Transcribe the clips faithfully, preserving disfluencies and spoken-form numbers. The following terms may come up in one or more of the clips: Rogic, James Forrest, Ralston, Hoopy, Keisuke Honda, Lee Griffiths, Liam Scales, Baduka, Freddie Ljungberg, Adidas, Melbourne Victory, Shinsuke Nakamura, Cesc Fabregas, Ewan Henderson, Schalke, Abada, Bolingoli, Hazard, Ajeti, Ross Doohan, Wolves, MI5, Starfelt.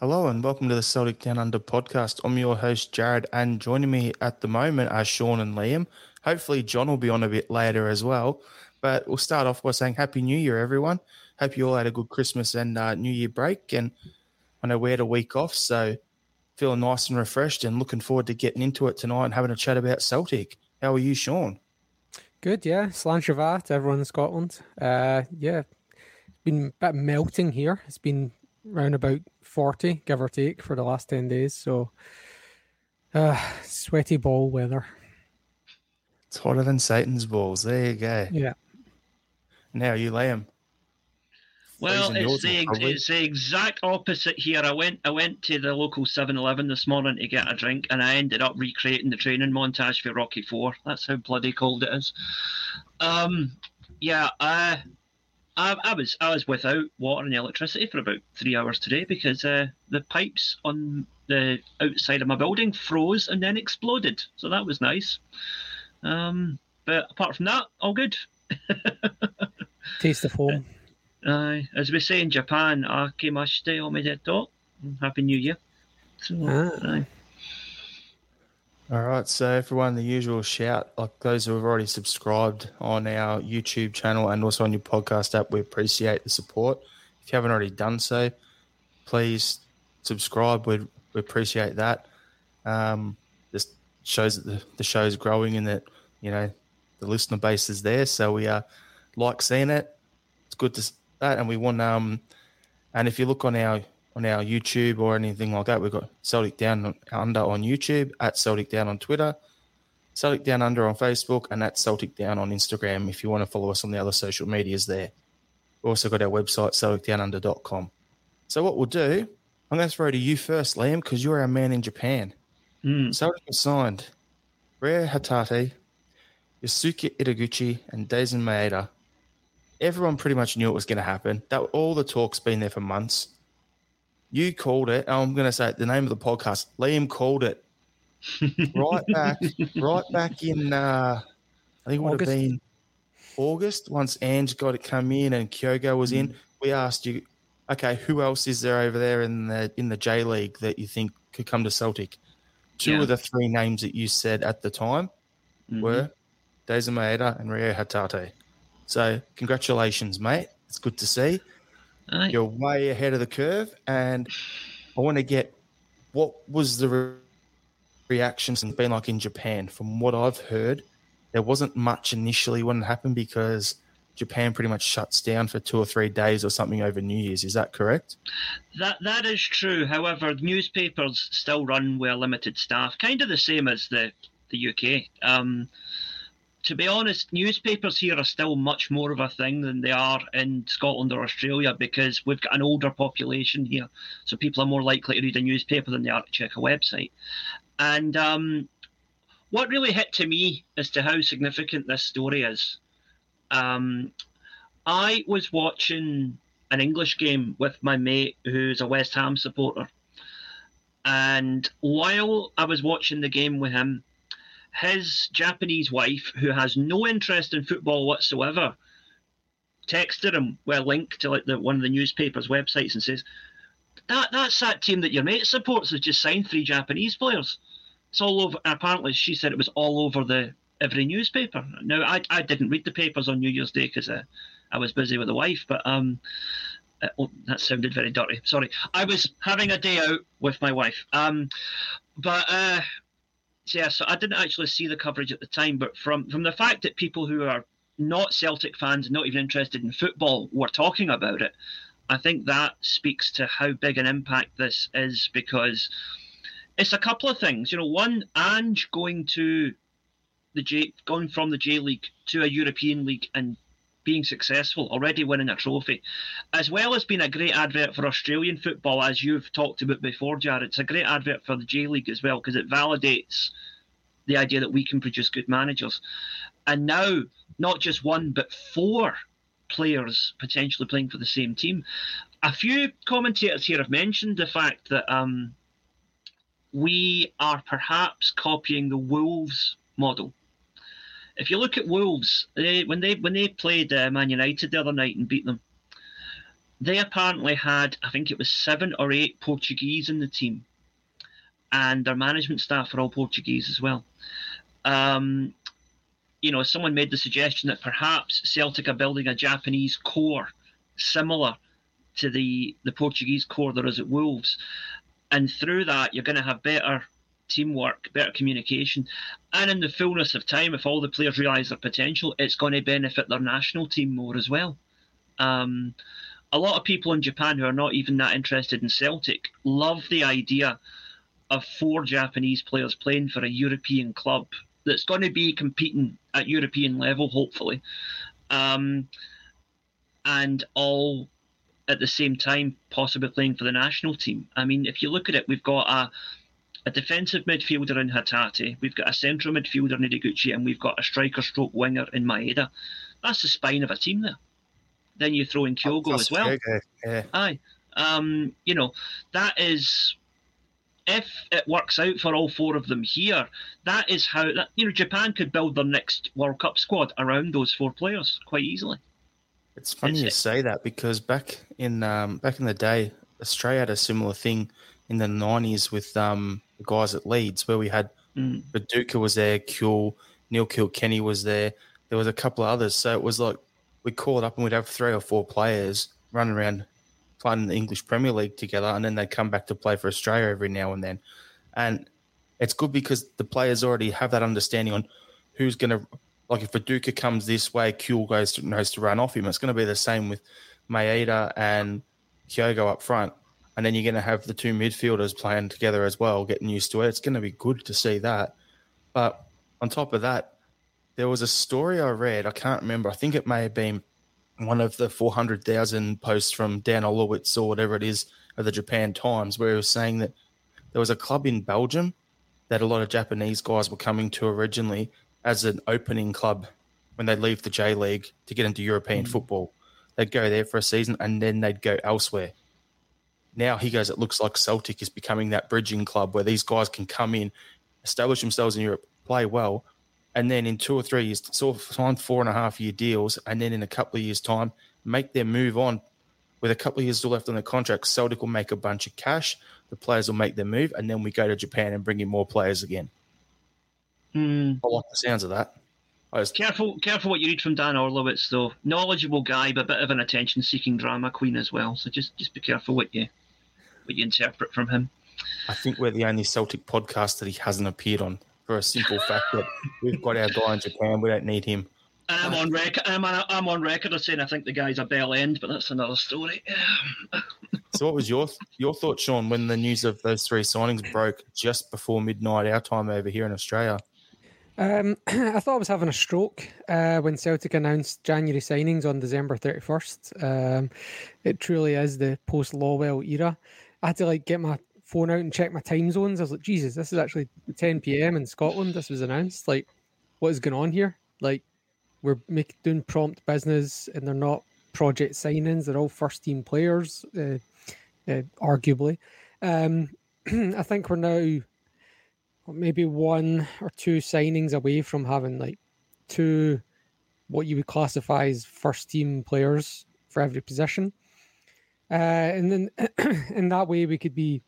Hello and welcome to the Celtic Down Under podcast. I'm your host Jared, and joining me at the moment are Sean and Liam. Hopefully John will be on a bit later as well, but we'll start off by saying Happy New Year, everyone. Hope you all had a good Christmas and uh, New Year break, and I know we had a week off, so feeling nice and refreshed and looking forward to getting into it tonight and having a chat about Celtic. How are you, Sean? Good, yeah. Slán Shabbat to everyone in Scotland. Uh, yeah, been a bit melting here. It's been round about forty, give or take, for the last ten days. So, uh, sweaty ball weather. It's hotter than Satan's balls. There you go. Yeah. Now, you, Liam. Well, it's the, it's the exact opposite here. I went I went to the local seven eleven this morning to get a drink, and I ended up recreating the training montage for Rocky Four. That's how bloody cold it is. Um, yeah, I... I, I was I was without water and electricity for about three hours today because uh, the pipes on the outside of my building froze and then exploded. So that was nice. Um, but apart from that, all good. Taste of home. Uh, as we say in Japan, Akimashite Omedetou. Happy New Year. So, ah. All right, so everyone, the usual shout, like those who have already subscribed on our YouTube channel and also on your podcast app, we appreciate the support. If you haven't already done so, please subscribe. We'd, we appreciate that. Um, this shows that the, the show's growing and that, you know, the listener base is there. So we uh, like seeing it. It's good to see that. And we want, um, and if you look on our on our YouTube or anything like that, we've got Celtic Down Under on YouTube, at Celtic Down on Twitter, Celtic Down Under on Facebook, and at Celtic Down on Instagram if you want to follow us on the other social medias there. We've also got our website, celtic down under dot com. So what we'll do, I'm going to throw to you first, Liam, because you're our man in Japan. Mm. Celtic have signed Reo Hatate, Yosuke Ideguchi, and Daizen Maeda. Everyone pretty much knew it was going to happen. That all the talk's been there for months. You called it. Oh, I'm going to say it, the name of the podcast. Liam called it right back, right back in. Uh, I think it would have been August. Once Ange got it come in and Kyogo was mm. in, we asked you, okay, who else is there over there in the in the J League that you think could come to Celtic? Two yeah. of the three names that you said at the time mm-hmm. were Daizen Maeda and Reo Hatate. So congratulations, mate. It's good to see. Aye. You're way ahead of the curve, and I want to get what was the re- reactions and been like in Japan. From what I've heard, there wasn't much initially when it happened because Japan pretty much shuts down for two or three days or something over New Year's. Is that correct? That that is true. However, newspapers still run with a limited staff, kind of the same as the the U K. Um, To be honest, newspapers here are still much more of a thing than they are in Scotland or Australia because we've got an older population here. So people are more likely to read a newspaper than they are to check a website. And um, what really hit to me as to how significant this story is, um, I was watching an English game with my mate who's a West Ham supporter. And while I was watching the game with him, his Japanese wife, who has no interest in football whatsoever, texted him with a link to like the, one of the newspaper's websites and says, that that's that team that your mate supports has just signed three Japanese players. It's all over. And apparently she said it was all over the every newspaper. Now, I I didn't read the papers on New Year's Day because I, I was busy with the wife, but um, uh, oh, that sounded very dirty. Sorry. I was having a day out with my wife. Um, But... uh. So, yeah, so I didn't actually see the coverage at the time, but from, from the fact that people who are not Celtic fans, not even interested in football, were talking about it, I think that speaks to how big an impact this is because it's a couple of things. You know, one, Ange going to the J, going from the J League to a European league and being successful, already winning a trophy, as well as being a great advert for Australian football, as you've talked about before, Jared. It's a great advert for the J League as well, because it validates the idea that we can produce good managers. And now, not just one, but four players potentially playing for the same team. A few commentators here have mentioned the fact that um, we are perhaps copying the Wolves model. If you look at Wolves, they, when they when they played uh, Man United the other night and beat them, they apparently had, I think it was seven or eight Portuguese in the team, and their management staff were all Portuguese as well. Um, you know, someone made the suggestion that perhaps Celtic are building a Japanese core similar to the, the Portuguese core there is at Wolves. And through that, you're going to have better teamwork, better communication. And in the fullness of time, if all the players realise their potential, it's going to benefit their national team more as well. Um, a lot of people in Japan who are not even that interested in Celtic love the idea of four Japanese players playing for a European club that's going to be competing at European level, hopefully, um, and all at the same time possibly playing for the national team. I mean, if you look at it, we've got a, a defensive midfielder in Hatate, we've got a central midfielder in Ideguchi, and we've got a striker-stroke winger in Maeda. That's the spine of a team there. Then you throw in Kyogo That's as well. Kyogo, yeah. Aye. Um, you know, that is... If it works out for all four of them here, that is how... That, you know, Japan could build their next World Cup squad around those four players quite easily. It's funny it's, you say that, because back in um, back in the day, Australia had a similar thing in the nineties with um, the guys at Leeds, where we had mm. Baduka was there, Kuhl, Neil Kilkenny was there. There was a couple of others. So it was like we'd call it up and we'd have three or four players running around playing in the English Premier League together, and then they come back to play for Australia every now and then. And it's good because the players already have that understanding on who's going to, like if Viduka comes this way, Kuhl goes to, knows to run off him. It's going to be the same with Maeda and Kyogo up front. And then you're going to have the two midfielders playing together as well, getting used to it. It's going to be good to see that. But on top of that, there was a story I read. I can't remember. I think it may have been one of the four hundred thousand posts from Dan Olowitz or whatever it is of the Japan Times, where he was saying that there was a club in Belgium that a lot of Japanese guys were coming to originally as an opening club when they leave the J League to get into European mm-hmm. football. They'd go there for a season and then they'd go elsewhere. Now he goes, it looks like Celtic is becoming that bridging club where these guys can come in, establish themselves in Europe, play well, and then in two or three years, sort of sign four and a half year deals, and then in a couple of years' time, make their move on. With a couple of years still left on the contract, Celtic will make a bunch of cash, the players will make their move, and then we go to Japan and bring in more players again. Mm. I like the sounds of that. I just... Careful careful what you read from Dan Orlovitz, though. Knowledgeable guy, but a bit of an attention-seeking drama queen as well, so just, just be careful what you... what you interpret from him. I think we're the only Celtic podcast that he hasn't appeared on, for a simple fact that we've got our guy in Japan, we don't need him. I'm on record. I'm, I'm on record as saying I think the guy's a bell end, but that's another story. So, what was your your thought, Sean, when the news of those three signings broke just before midnight our time over here in Australia? Um, I thought I was having a stroke uh, when Celtic announced January signings on December thirty-first. Um, it truly is the post-Lawwell era. I had to like get my phone out and check my time zones. I was like, Jesus, this is actually ten p.m. in Scotland. This was announced. Like, what is going on here? Like, we're make, doing prompt business, and they're not project signings. They're all first-team players, uh, uh, arguably. Um, I think we're now maybe one or two signings away from having like two what you would classify as first team players for every position, uh, and then in that way we could be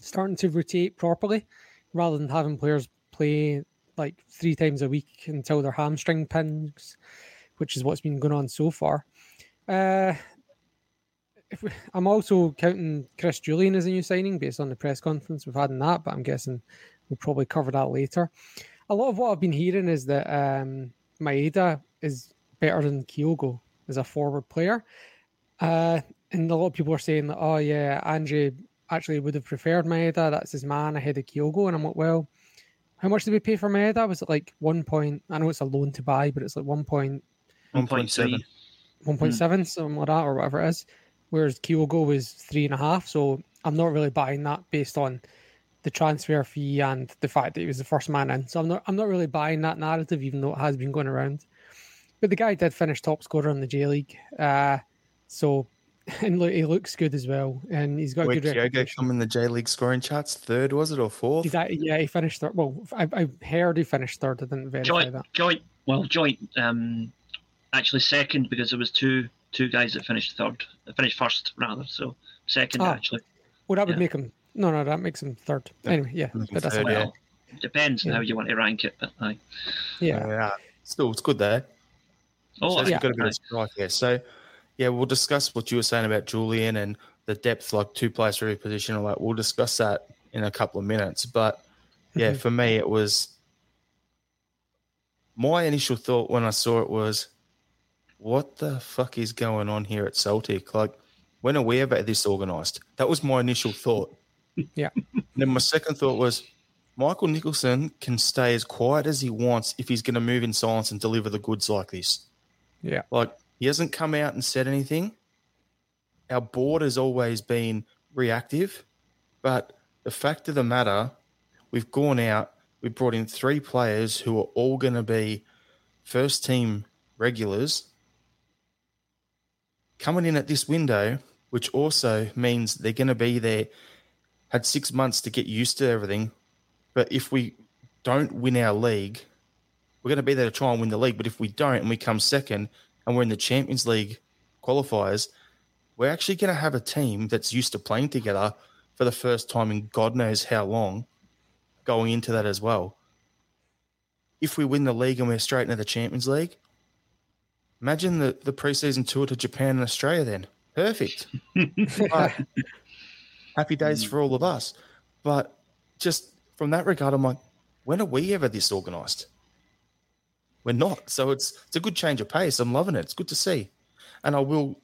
starting to rotate properly rather than having players play like three times a week until their hamstring pins, which is what's been going on so far. Uh, if we, I'm also counting Chris Julian as a new signing based on the press conference we've had in that, but I'm guessing we'll probably cover that later. A lot of what I've been hearing is that um, Maeda is better than Kyogo as a forward player. Uh, and a lot of people are saying that, oh yeah, Ange actually would have preferred Maeda. That's his man ahead of Kyogo. And I'm like, well, how much did we pay for Maeda? Was it like one point? I know it's a loan to buy, but it's like one point... one point seven. one point seven, something like that, or whatever it is. Whereas Kyogo was three and a half. So I'm not really buying that based on the transfer fee and the fact that he was the first man in. So I'm not I'm not really buying that narrative, even though it has been going around. But the guy did finish top scorer in the J League. Uh, so and look, he looks good as well. And he's got Wait, a good reputation. Kyogo come in the J League scoring charts? Third, was it, or fourth? Exactly, yeah, he finished third. Well, I, I heard he finished third. I didn't verify joint, that. Joint, well, joint, um, actually second because there was two two guys that finished third, that finished first rather, so second ah. actually. Well, that would yeah. make him. No, no, that makes him third. Yeah. Anyway, yeah, but that's well, yeah. It depends on yeah. how you want to rank it, but aye. Yeah, uh, yeah. Still, it's good there. Oh, so yeah. Got a bit of strike there. So, yeah, we'll discuss what you were saying about Julian and the depth, like two players for every position. Or like, we'll discuss that in a couple of minutes. But yeah, mm-hmm. for me, it was my initial thought when I saw it was, what the fuck is going on here at Celtic? Like, when are we ever this organised? That was my initial thought. Yeah. And then my second thought was, Michael Nicholson can stay as quiet as he wants if he's going to move in silence and deliver the goods like this. Yeah. Like, he hasn't come out and said anything. Our board has always been reactive, but the fact of the matter, we've gone out, we've brought in three players who are all going to be first-team regulars coming in at this window, which also means they're going to be there, had six months to get used to everything. But if we don't win our league, we're going to be there to try and win the league. But if we don't and we come second and we're in the Champions League qualifiers, we're actually going to have a team that's used to playing together for the first time in God knows how long going into that as well. If we win the league and we're straight into the Champions League, imagine the, the pre-season tour to Japan and Australia then. Perfect. But, happy days for all of us. But just from that regard, I'm like, when are we ever this organised? We're not. So it's it's a good change of pace. I'm loving it. It's good to see. And I will,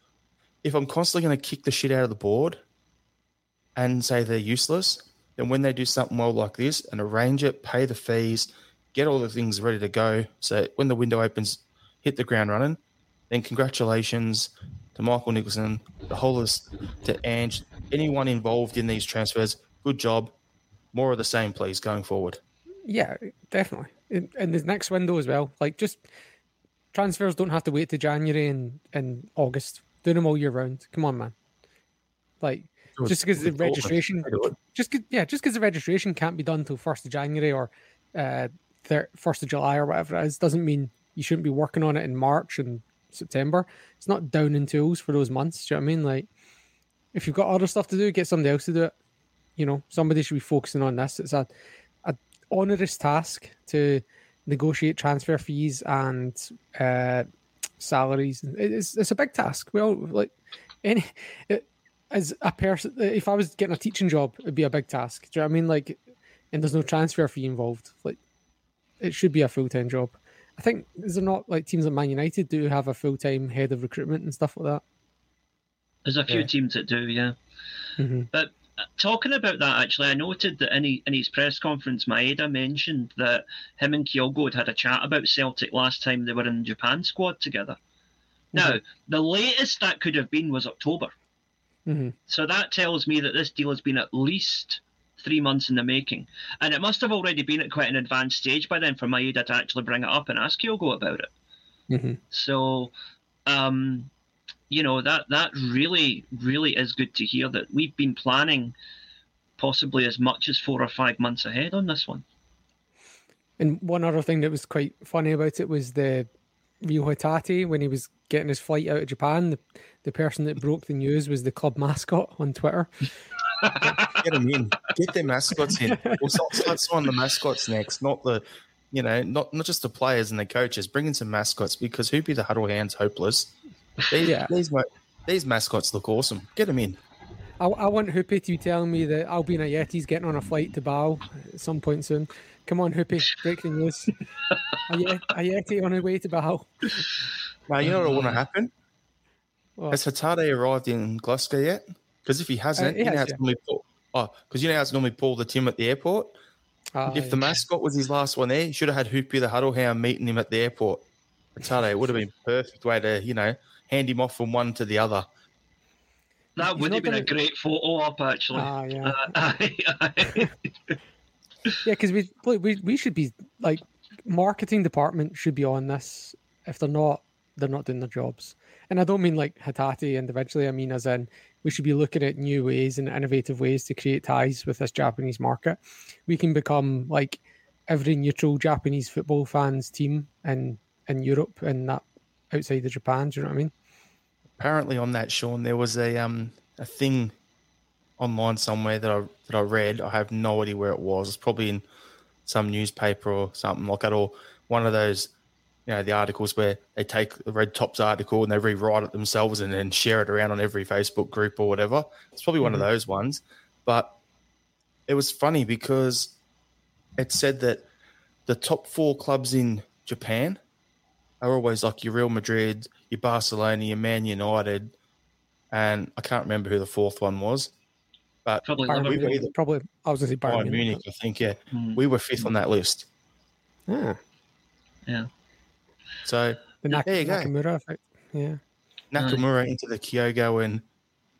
if I'm constantly going to kick the shit out of the board and say they're useless, then when they do something well like this and arrange it, pay the fees, get all the things ready to go, so when the window opens, hit the ground running, then congratulations to Michael Nicholson, the whole list, to Ange, anyone involved in these transfers, good job. More of the same, please, going forward. Yeah, definitely. In, in the next window as well. Like, just transfers don't have to wait to January and, and August. Do them all year round. Come on, man. Like, was, just because the registration, just cause, yeah, just because the registration can't be done till first of January or uh, thir- first of July or whatever it is, doesn't mean you shouldn't be working on it in March and September. It's not down in tools for those months. Do you know what I mean? Like, if you've got other stuff to do, get somebody else to do it. You know, somebody should be focusing on this. It's a, a onerous task to negotiate transfer fees and uh, salaries. It's it's a big task. We all like any it, as a person. If I was getting a teaching job, it'd be a big task. Do you know what I mean? Like, and there's no transfer fee involved. Like, it should be a full time job. I think is there not like teams like Man United do have a full time head of recruitment and stuff like that. There's a few yeah. teams that do, yeah, mm-hmm. but. Talking about that, actually, I noted that in, he, in his press conference, Maeda mentioned that him and Kyogo had had a chat about Celtic last time they were in the Japan squad together. Mm-hmm. Now, the latest that could have been was October. Mm-hmm. So that tells me that this deal has been at least three months in the making. And it must have already been at quite an advanced stage by then for Maeda to actually bring it up and ask Kyogo about it. Mm-hmm. So, um... you know, that, that really, really is good to hear that we've been planning possibly as much as four or five months ahead on this one. And one other thing that was quite funny about it was the Reo Hatate, when he was getting his flight out of Japan, the, the person that broke the news was the club mascot on Twitter. Get him in. Get their mascots in. We'll start signing the mascots next, not the, you know, not, not just the players and the coaches. Bring in some mascots because who'd be the huddle hands hopeless? These, yeah. these these mascots look awesome. Get them in. I, I want Hoopy to tell me that Albina Yeti's getting on a flight to Bal at some point soon. Come on, Hoopy, break the news. a, yet, a Yeti on her way to Bal. Now, you know what will happen? What? Has Hatate arrived in Glasgow yet? Because if he hasn't, uh, he you, know has, yeah. pull, oh, you know how it's normally Paul the Tim at the airport? Uh, if yeah. the mascot was his last one there, he should have had Hoopy the Huddle Hound meeting him at the airport. Hatate would have been a perfect way to, you know, hand him off from one to the other. That would have been gonna... a great photo op, actually. Ah, yeah. Uh, yeah, because we, we we should be, like, marketing department should be on this. If they're not, they're not doing their jobs. And I don't mean, like, Hatate individually. I mean, as in, we should be looking at new ways and innovative ways to create ties with this Japanese market. We can become, like, every neutral Japanese football fans team in, in Europe and that outside of Japan, do you know what I mean? apparently on that, Sean, there was a um a thing online somewhere that I that I read. I have no idea where it was. It's probably in some newspaper or something like that, or one of those, you know, the articles where they take the Red Tops article and they rewrite it themselves and then share it around on every Facebook group or whatever. It's probably one mm-hmm. of those ones. But it was funny because it said that the top four clubs in Japan are always like your Real Madrid, your Barcelona, your Man United, and I can't remember who the fourth one was. But probably, we were either, probably I was going to say Bayern, Bayern Munich, Munich, I think, yeah. Mm. We were fifth on that list. Yeah. Yeah. So, the Nak- there you go. Nakamura effect. Yeah. Nakamura into the Kyogo and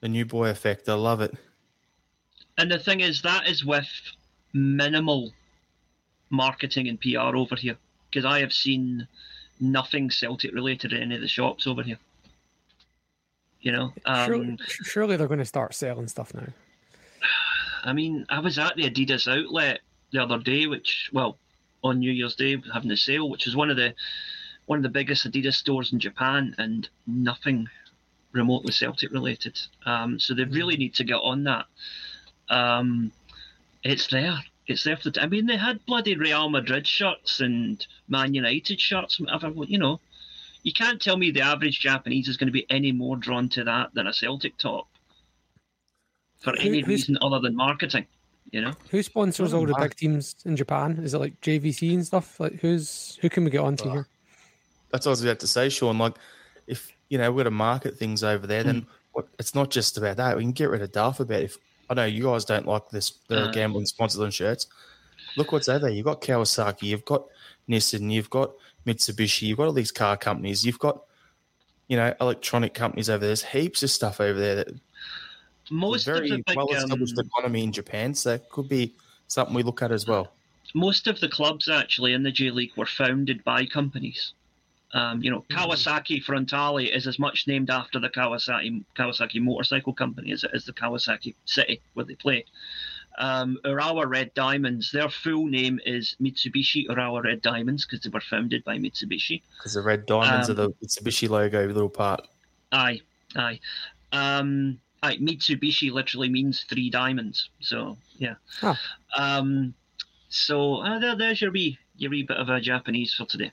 the new boy effect. I love it. And the thing is, that is with minimal marketing and P R over here, because I have seen nothing Celtic related at any of the shops over here. You know? Um, surely, surely they're going to start selling stuff now. I mean, I was at the Adidas outlet the other day, which, well, on New Year's Day, having the sale, which is one of the one of the biggest Adidas stores in Japan, and nothing remotely Celtic related. Um, so they really need to get on that. Um, it's there. It's there for the t- I mean, they had bloody Real Madrid shirts and Man United shirts and whatever. You know, you can't tell me the average Japanese is going to be any more drawn to that than a Celtic top. For any Who, reason other than marketing, you know. Who sponsors all the big teams in Japan? Is it like J V C and stuff? Like, who's who can we get onto uh, here? That's what I was about to say, Sean. Like, if you know, we've got to market things over there, mm. then what, it's not just about that. We can get rid of Duff about it. If I know you guys don't like this, the uh, gambling sponsors on shirts. Look what's out there. You've got Kawasaki, you've got Nissan, you've got Mitsubishi, you've got all these car companies, you've got, you know, electronic companies over there. There's heaps of stuff over there that. Most very of the big, well-established um, economy in Japan, so that could be something we look at as well. Most of the clubs actually in the J League were founded by companies. Um, you know, Kawasaki Frontale is as much named after the Kawasaki Kawasaki motorcycle company as it is the Kawasaki city where they play. Um, Urawa Red Diamonds, their full name is Mitsubishi Urawa Red Diamonds because they were founded by Mitsubishi. Because the red diamonds um, are the Mitsubishi logo, little part. Aye, aye. Um... Like Mitsubishi literally means three diamonds, so yeah. Huh. Um, so uh, there, there's your wee, your wee bit of a Japanese for today.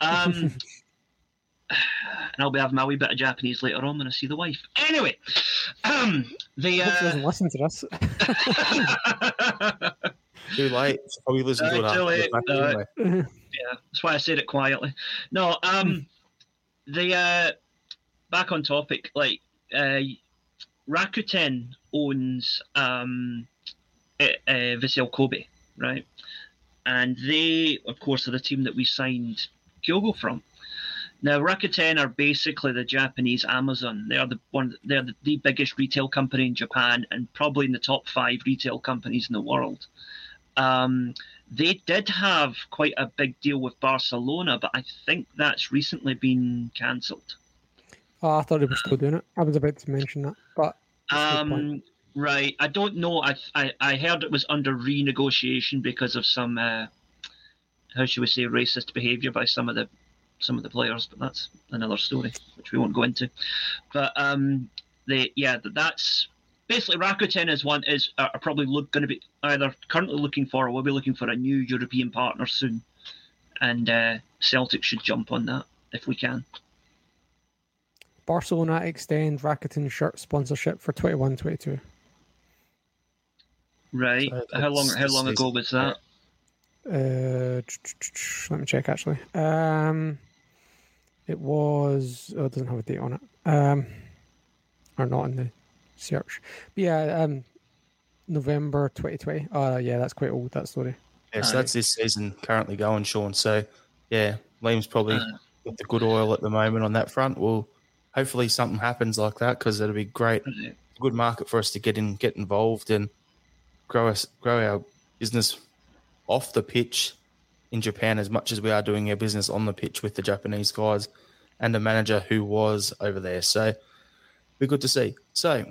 Um, and I'll be having my wee bit of Japanese later on when I see the wife. Anyway, um, the. Uh... I hope she doesn't listen to us. Too late. Are we listening to uh, too late. Uh, yeah, that's why I said it quietly. No, um, the uh, back on topic, like. Uh, Rakuten owns um, uh, uh, Vissel Kobe, right? And they, of course, are the team that we signed Kyogo from. Now, Rakuten are basically the Japanese Amazon. They are the one. They are the, the biggest retail company in Japan, and probably in the top five retail companies in the world. Um, they did have quite a big deal with Barcelona, but I think that's recently been cancelled. Oh, I thought they were still doing it. I was about to mention that, but um, right. I don't know. I, I I heard it was under renegotiation because of some uh, how should we say racist behaviour by some of the some of the players. But that's another story which we won't go into. But um, they yeah, that's basically Rakuten is one is are probably look going to be either currently looking for or will be looking for a new European partner soon, and uh, Celtic should jump on that if we can. Barcelona extend Rakuten shirt sponsorship for twenty-one twenty-two. Right. So how long How long ago was that? Uh, let me check, actually. Um, it was... Oh, it doesn't have a date on it. Um, or not in the search. But yeah, um, November twenty twenty. Oh, yeah, that's quite old, that story. Yeah, so All that's right. This season currently going, Sean. So, yeah, Liam's probably uh, got the good oil at the moment on that front. We'll... Hopefully something happens like that because it'll be great, good market for us to get in, get involved and grow us, grow our business off the pitch in Japan as much as we are doing our business on the pitch with the Japanese guys and a manager who was over there. So be good to see. So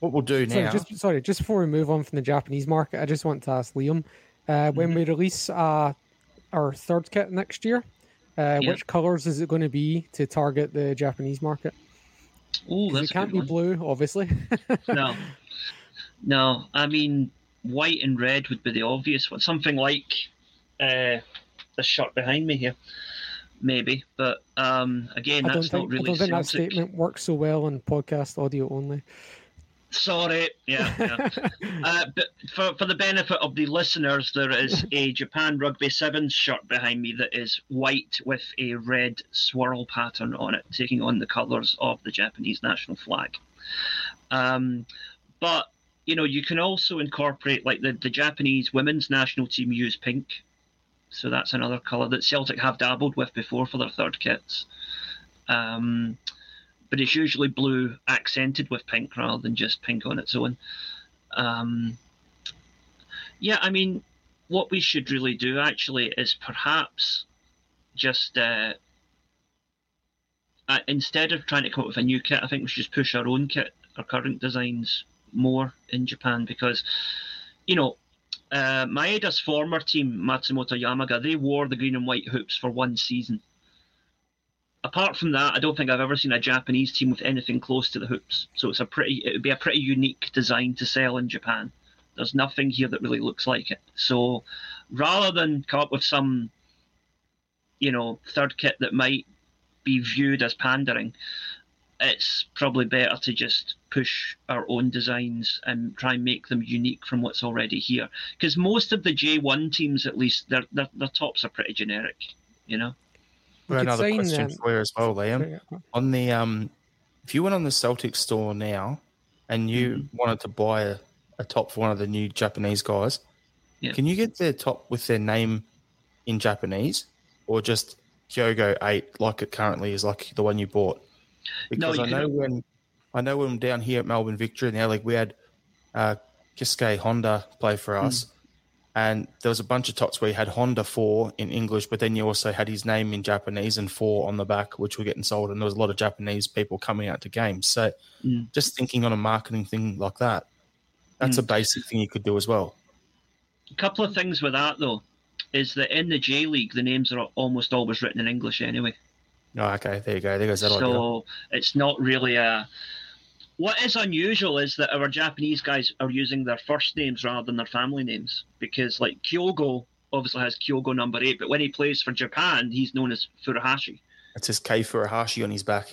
what we'll do sorry, now... Just, sorry, just before we move on from the Japanese market, I just want to ask Liam, uh, when mm-hmm. we release uh, our third kit next year, uh, yeah. which colours is it going to be to target the Japanese market? Oh, that's it can't be one. Blue, obviously. No, no. I mean, white and red would be the obvious one. Something like uh, the shirt behind me here, maybe. But um, again, I that's don't think, not really. I don't think that statement works so well on podcast audio only. Sorry, yeah. yeah. uh, but for for the benefit of the listeners, there is a Japan Rugby Sevens shirt behind me that is white with a red swirl pattern on it, taking on the colours of the Japanese national flag. Um, but, you know, you can also incorporate, like, the, the Japanese women's national team use pink. So that's another colour that Celtic have dabbled with before for their third kits. Um But it's usually blue accented with pink rather than just pink on its own. Um, yeah, I mean, what we should really do actually is perhaps just uh, uh, instead of trying to come up with a new kit, I think we should just push our own kit, our current designs more in Japan because, you know, uh, Maeda's former team, Matsumoto Yamaga, they wore the green and white hoops for one season. Apart from that, I don't think I've ever seen a Japanese team with anything close to the hoops. So it's a pretty, it would be a pretty unique design to sell in Japan. There's nothing here that really looks like it. So rather than come up with some, you know, third kit that might be viewed as pandering, it's probably better to just push our own designs and try and make them unique from what's already here. Because most of the J one teams, at least, their their, their tops are pretty generic, you know. Well, another question that. for you as well, Liam. On the um, if you went on the Celtic store now and you mm-hmm. wanted to buy a, a top for one of the new Japanese guys, yeah. can you get their top with their name in Japanese or just Kyogo eight like it currently is, like the one you bought? Because no, you I know when I know when down here at Melbourne Victory in the league, we had uh, Kisuke Honda play for us. Mm. And there was a bunch of tots where you had Honda four in English, but then you also had his name in Japanese and four on the back, which were getting sold. And there was a lot of Japanese people coming out to games. So mm. just thinking on a marketing thing like that, that's mm. a basic thing you could do as well. A couple of things with that, though, is that in the J League, the names are almost always written in English anyway. Oh, okay. There you go. There goes that idea. So it's not really a... What is unusual is that our Japanese guys are using their first names rather than their family names because, like, Kyogo obviously has Kyogo number eight, but when he plays for Japan, he's known as Furuhashi. That's his K Furuhashi on his back.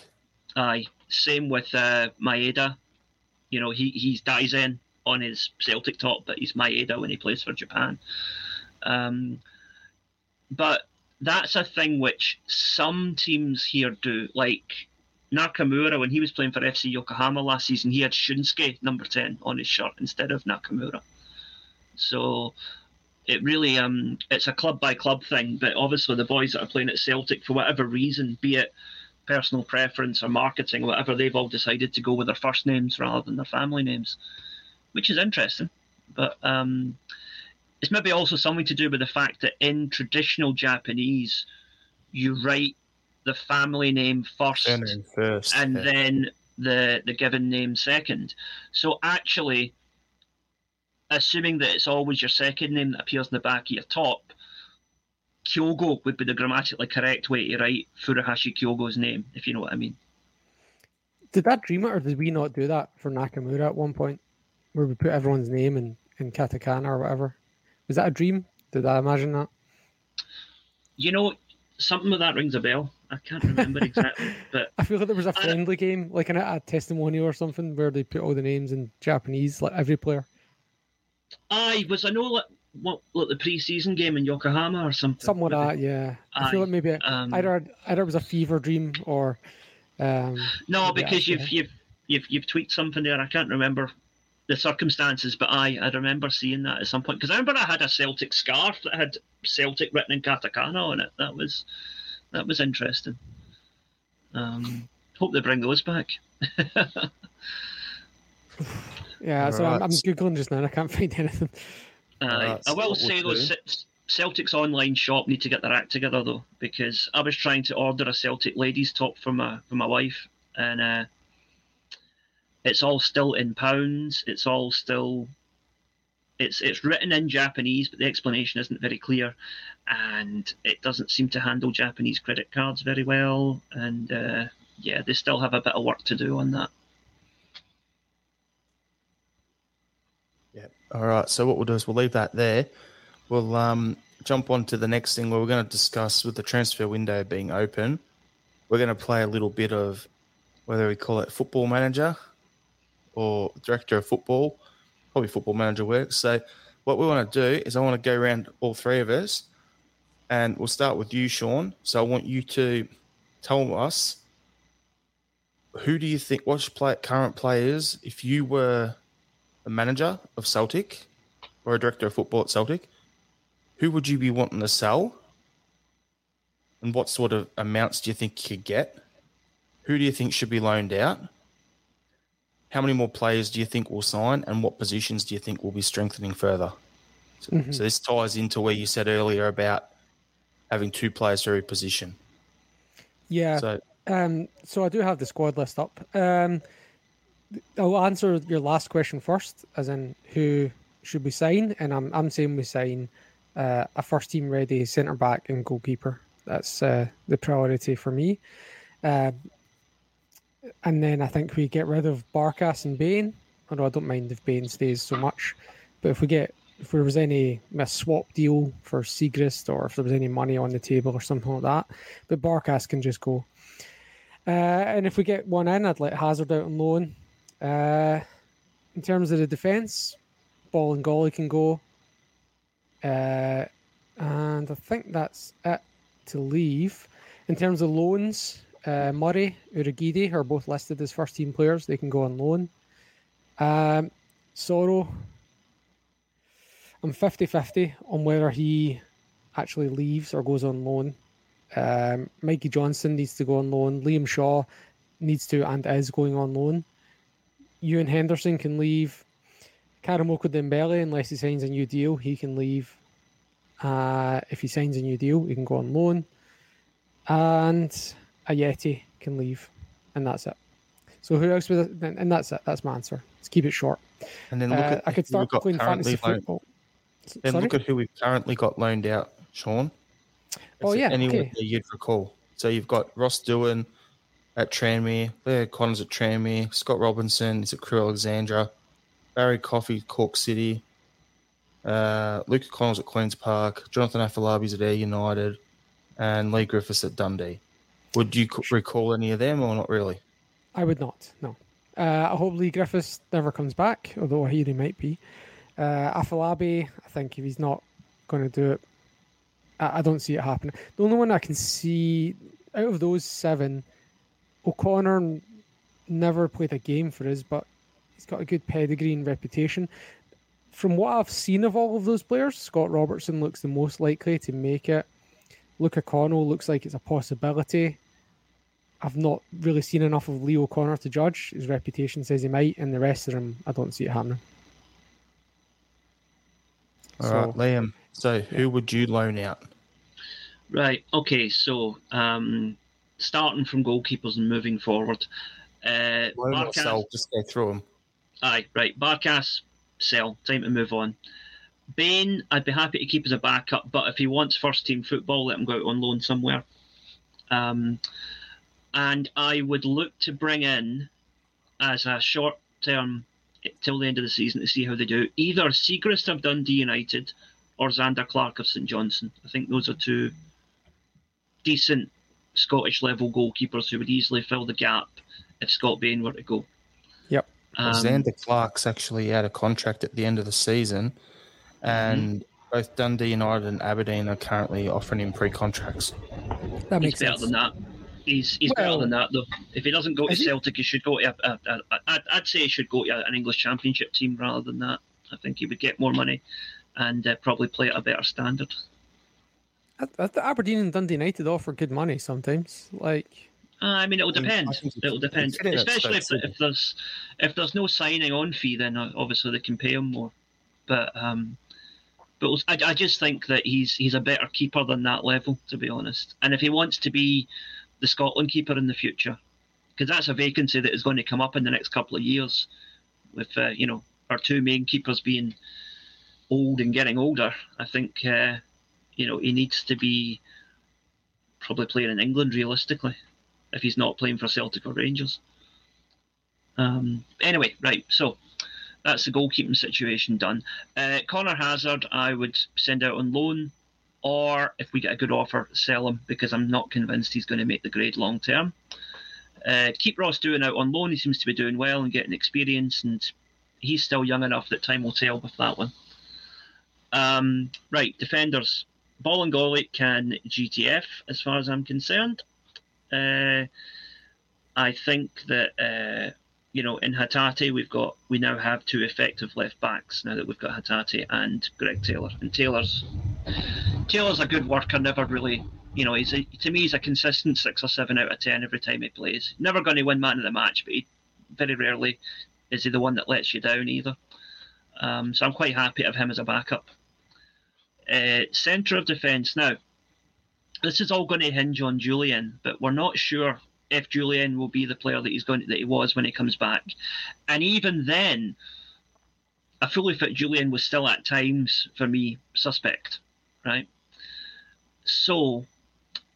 Aye. Same with uh, Maeda. You know, he, he's Daizen on his Celtic top, but he's Maeda when he plays for Japan. Um, but that's a thing which some teams here do, like... Nakamura, when he was playing for F C Yokohama last season, he had Shinsuke number ten on his shirt instead of Nakamura. So it really, um, it's a club by club thing, but obviously the boys that are playing at Celtic, for whatever reason, be it personal preference or marketing, whatever, they've all decided to go with their first names rather than their family names, which is interesting. But um, it's maybe also something to do with the fact that in traditional Japanese, you write the family name first and, first, and yeah. then the the given name second. So actually, assuming that it's always your second name that appears in the back of your top, Kyogo would be the grammatically correct way to write Furuhashi Kyogo's name, if you know what I mean. Did that dream it, or did we not do that for Nakamura at one point, where we put everyone's name in, in katakana or whatever? Was that a dream? Did I imagine that? You know, something with that rings a bell. I can't remember exactly, but I feel like there was a friendly I, game, like an, a testimonial or something, where they put all the names in Japanese, like every player. Aye, was I know like what like the pre-season game in Yokohama or something? Something like that, yeah. Aye, I feel like maybe um, either either it was a fever dream or um, no, because you've you've you've you've tweaked something there. I can't remember the circumstances, but I I remember seeing that at some point because I remember I had a Celtic scarf that had Celtic written in katakana on it. That was that was interesting. Um, hope they bring those back. yeah, so right. I'm, I'm googling just now. And I can't find anything. Uh, I will say those Celtic's online shop need to get their act together though, because I was trying to order a Celtic ladies top for my for my wife and. Uh, It's all still in pounds. It's all still, it's it's written in Japanese, but the explanation isn't very clear, and it doesn't seem to handle Japanese credit cards very well. And uh, yeah, they still have a bit of work to do on that. Yeah. All right. So what we'll do is we'll leave that there. We'll um, jump on to the next thing where we're going to discuss, with the transfer window being open, we're going to play a little bit of, whether we call it football manager or director of football, probably football manager works. So what we want to do is I want to go around all three of us, and we'll start with you, Sean. So I want you to tell us, who do you think, what's play, current players, if you were a manager of Celtic or a director of football at Celtic, who would you be wanting to sell? And what sort of amounts do you think you could get? Who do you think should be loaned out? How many more players do you think will sign, and what positions do you think will be strengthening further? So, mm-hmm. so this ties into where you said earlier about having two players for every position. Yeah. So, um, so I do have the squad list up. Um, I'll answer your last question first, as in who should we sign? And I'm I'm saying we sign uh, a first team ready centre back and goalkeeper. That's uh, the priority for me. Um, and then I think we get rid of Barkas and Bain. Although I don't mind if Bain stays so much, but if we get if there was any a swap deal for Sigrist, or if there was any money on the table or something like that, but Barkas can just go. Uh, and if we get one in, I'd let Hazard out on loan. Uh, in terms of the defence, Bolingoli can go, uh, and I think that's it to leave. In terms of loans, Uh, Murray, Urigidi are both listed as first team players. They can go on loan. Um, Soro, I'm fifty-fifty on whether he actually leaves or goes on loan. Um, Mikey Johnson needs to go on loan. Liam Shaw needs to and is going on loan. Ewan Henderson can leave. Karamoko Dembele, unless he signs a new deal, he can leave. Uh, if he signs a new deal, he can go on loan. And Ayeti can leave, and that's it. So who else would? I, and that's it. That's my answer. Let's keep it short. And then look uh, at I could start playing fantasy loaned. football. Then Sorry? Look at who we've currently got loaned out, Sean. If oh yeah, anyone okay. You'd recall. So you've got Ross Doohan at Tranmere, Leo Connors at Tranmere, Scott Robinson is at Crewe Alexandra, Barry Coffey Cork City, uh, Luke O'Connell's at Queens Park, Jonathan Afolabi's at Ayr United, and Lee Griffiths at Dundee. Would you recall any of them or not really? I would not, no. Uh, I hope Lee Griffiths never comes back, although I hear he might be. Uh, Afolabi, I think if he's not going to do it, I, I don't see it happening. The only one I can see, out of those seven, O'Connor never played a game for us, but he's got a good pedigree and reputation. From what I've seen of all of those players, Scott Robertson looks the most likely to make it. Luke O'Connell looks like it's a possibility. I've not really seen enough of Leo Connor to judge. His reputation says he might, and the rest of them, I don't see it happening. All so, right, Liam. So, yeah. Who would you loan out? Right. Okay. So, um, starting from goalkeepers and moving forward, uh, loan Barkas, or sell, just go through them. Aye. Right. Barkas, sell. Time to move on. Bain, I'd be happy to keep as a backup, but if he wants first-team football, let him go out on loan somewhere. Um, and I would look to bring in, as a short-term, till the end of the season, to see how they do, either Sigrist of Dundee United or Xander Clark of St Johnstone. I think those are two decent Scottish-level goalkeepers who would easily fill the gap if Scott Bain were to go. Yep. Um, Xander Clark's actually out of contract at the end of the season. And mm-hmm. both Dundee United and Aberdeen are currently offering him pre-contracts. That makes he's better sense. than that. He's he's well, better than that, though. If he doesn't go to Celtic, he, he should go to a, a, a, a, I'd, I'd say he should go to an English Championship team rather than that. I think he would get more money and uh, probably play at a better standard. I, I, Aberdeen and Dundee United offer good money sometimes. Like, uh, I mean, it'll depend. It'll depend, especially if, if there's if there's no signing on fee, then obviously they can pay him more. But um. But I, I just think that he's he's a better keeper than that level, to be honest. And if he wants to be the Scotland keeper in the future, because that's a vacancy that is going to come up in the next couple of years, with uh, you know our two main keepers being old and getting older, I think uh, you know he needs to be probably playing in England realistically. if he's not playing for Celtic or Rangers. Um, anyway, right, so that's the goalkeeping situation done. Uh, Connor Hazard, I would send out on loan, or if we get a good offer, sell him, because I'm not convinced he's going to make the grade long term. Uh, keep Ross Doohan out on loan. He seems to be doing well and getting experience, and he's still young enough that time will tell with that one. Um, right, defenders. Bolingoli can G T F, as far as I'm concerned. Uh, I think that, uh, you know, in Hatate, we've got, we now have two effective left backs now that we've got Hatate and Greg Taylor. And Taylor's, Taylor's a good worker, never really, you know, he's a, to me, he's a consistent six or seven out of ten every time he plays. Never going to win man of the match, but he, very rarely is he the one that lets you down either. Um, so I'm quite happy to have him as a backup. Uh, centre of defence. Now, this is all going to hinge on Julian, but we're not sure if Julian will be the player that he's going to, that he was when he comes back. And even then, a fully fit Julian was still at times, for me, suspect, right? So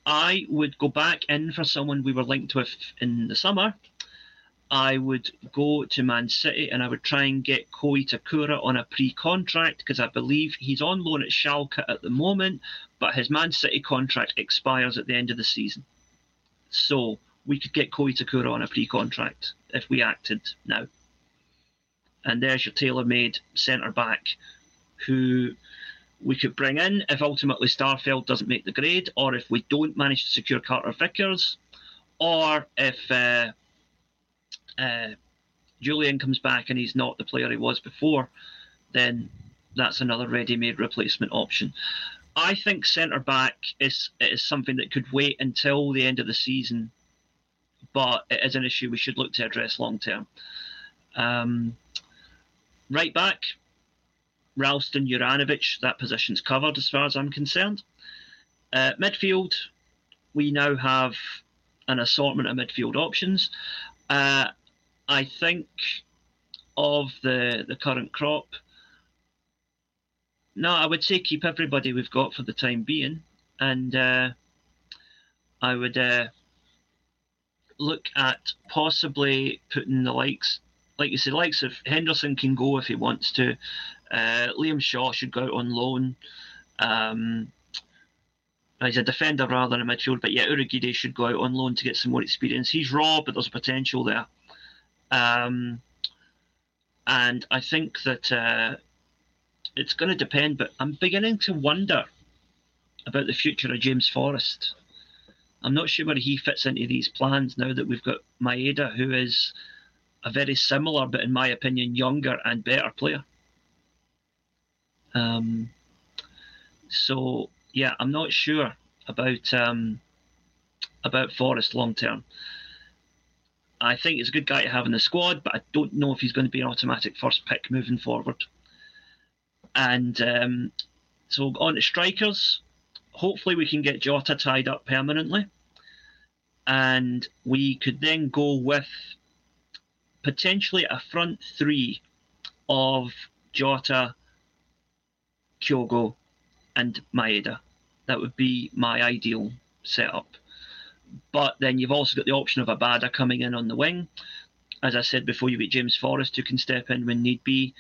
I would go back in for someone we were linked with in the summer. I would go to Man City and I would try and get Ko Itakura on a pre-contract, because I believe he's on loan at Schalke at the moment, but his Man City contract expires at the end of the season. So we could get Ko Itakura on a pre-contract if we acted now. And there's your tailor-made centre-back who we could bring in if ultimately Starfelt doesn't make the grade, or if we don't manage to secure Carter Vickers, or if... Uh, Uh, Julian comes back and he's not the player he was before, then that's another ready-made replacement option. I think centre-back is, is something that could wait until the end of the season, but it is an issue we should look to address long-term. Um, right-back, Ralston, Juranovic, that position's covered as far as I'm concerned. Uh, midfield, we now have an assortment of midfield options. Uh, I think of the the current crop, no, I would say keep everybody we've got for the time being, and uh, I would uh, look at possibly putting the likes, like you say, likes of Henderson can go if he wants to. Uh, Liam Shaw should go out on loan. Um, He's a defender rather than a midfielder, but yeah, Urugide should go out on loan to get some more experience. He's raw, but there's a potential there. Um, and I think that uh, it's going to depend, but I'm beginning to wonder about the future of James Forrest. I'm not sure where he fits into these plans now that we've got Maeda, who is a very similar, but in my opinion, younger and better player. Um, so... Yeah, I'm not sure about um, about Forrest long term. I think he's a good guy to have in the squad, but I don't know if he's going to be an automatic first pick moving forward. And um, so on to strikers. Hopefully we can get Jota tied up permanently. And we could then go with potentially a front three of Jota, Kyogo, and Maeda. That would be my ideal setup. But then you've also got the option of Abada coming in on the wing. As I said before, you get James Forrest, who can step in when need be.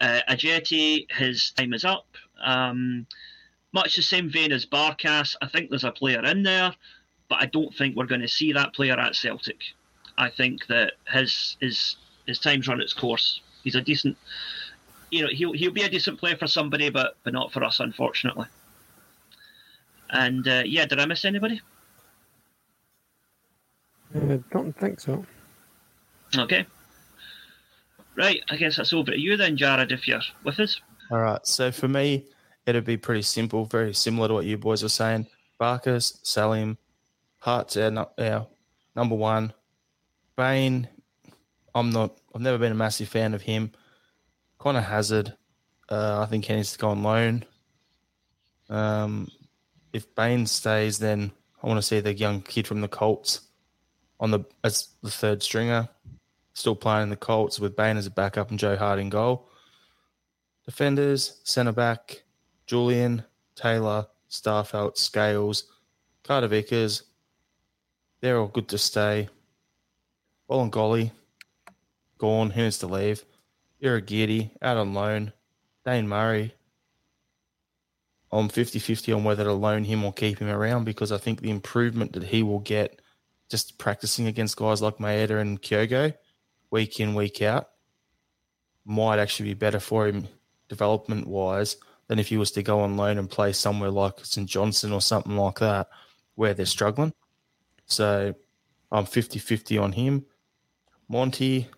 Uh, Ajeti, his time is up. Um, much the same vein as Barkas, I think there's a player in there, but I don't think we're going to see that player at Celtic. I think that his his his time's run its course. He's a decent... You know, he'll, he'll be a decent player for somebody, but, but not for us, unfortunately. And, uh, yeah, did I miss anybody? I don't think so. Okay. Right, I guess that's over to you then, Jared, if you're with us. All right, so for me, it'd be pretty simple, very similar to what you boys were saying. Barkas, Salim, Hart's our, no, our number one. Bain, I'm not, I've never been a massive fan of him. Connor Hazard, uh, I think he needs to go on loan. Um, if Bain stays, then I want to see the young kid from the Colts on the as the third stringer, still playing in the Colts with Bain as a backup and Joe Hart in goal. Defenders, centre-back, Julian, Taylor, Starfelt, Scales, Carter Vickers, They're all good to stay. Bolingoli, gone. Who needs to leave? Irigieri, out on loan. Dane Murray. I'm fifty-fifty on whether to loan him or keep him around because I think the improvement that he will get just practicing against guys like Maeda and Kyogo week in, week out might actually be better for him development-wise than if he was to go on loan and play somewhere like St Johnstone or something like that where they're struggling. So I'm fifty-fifty on him. Monty,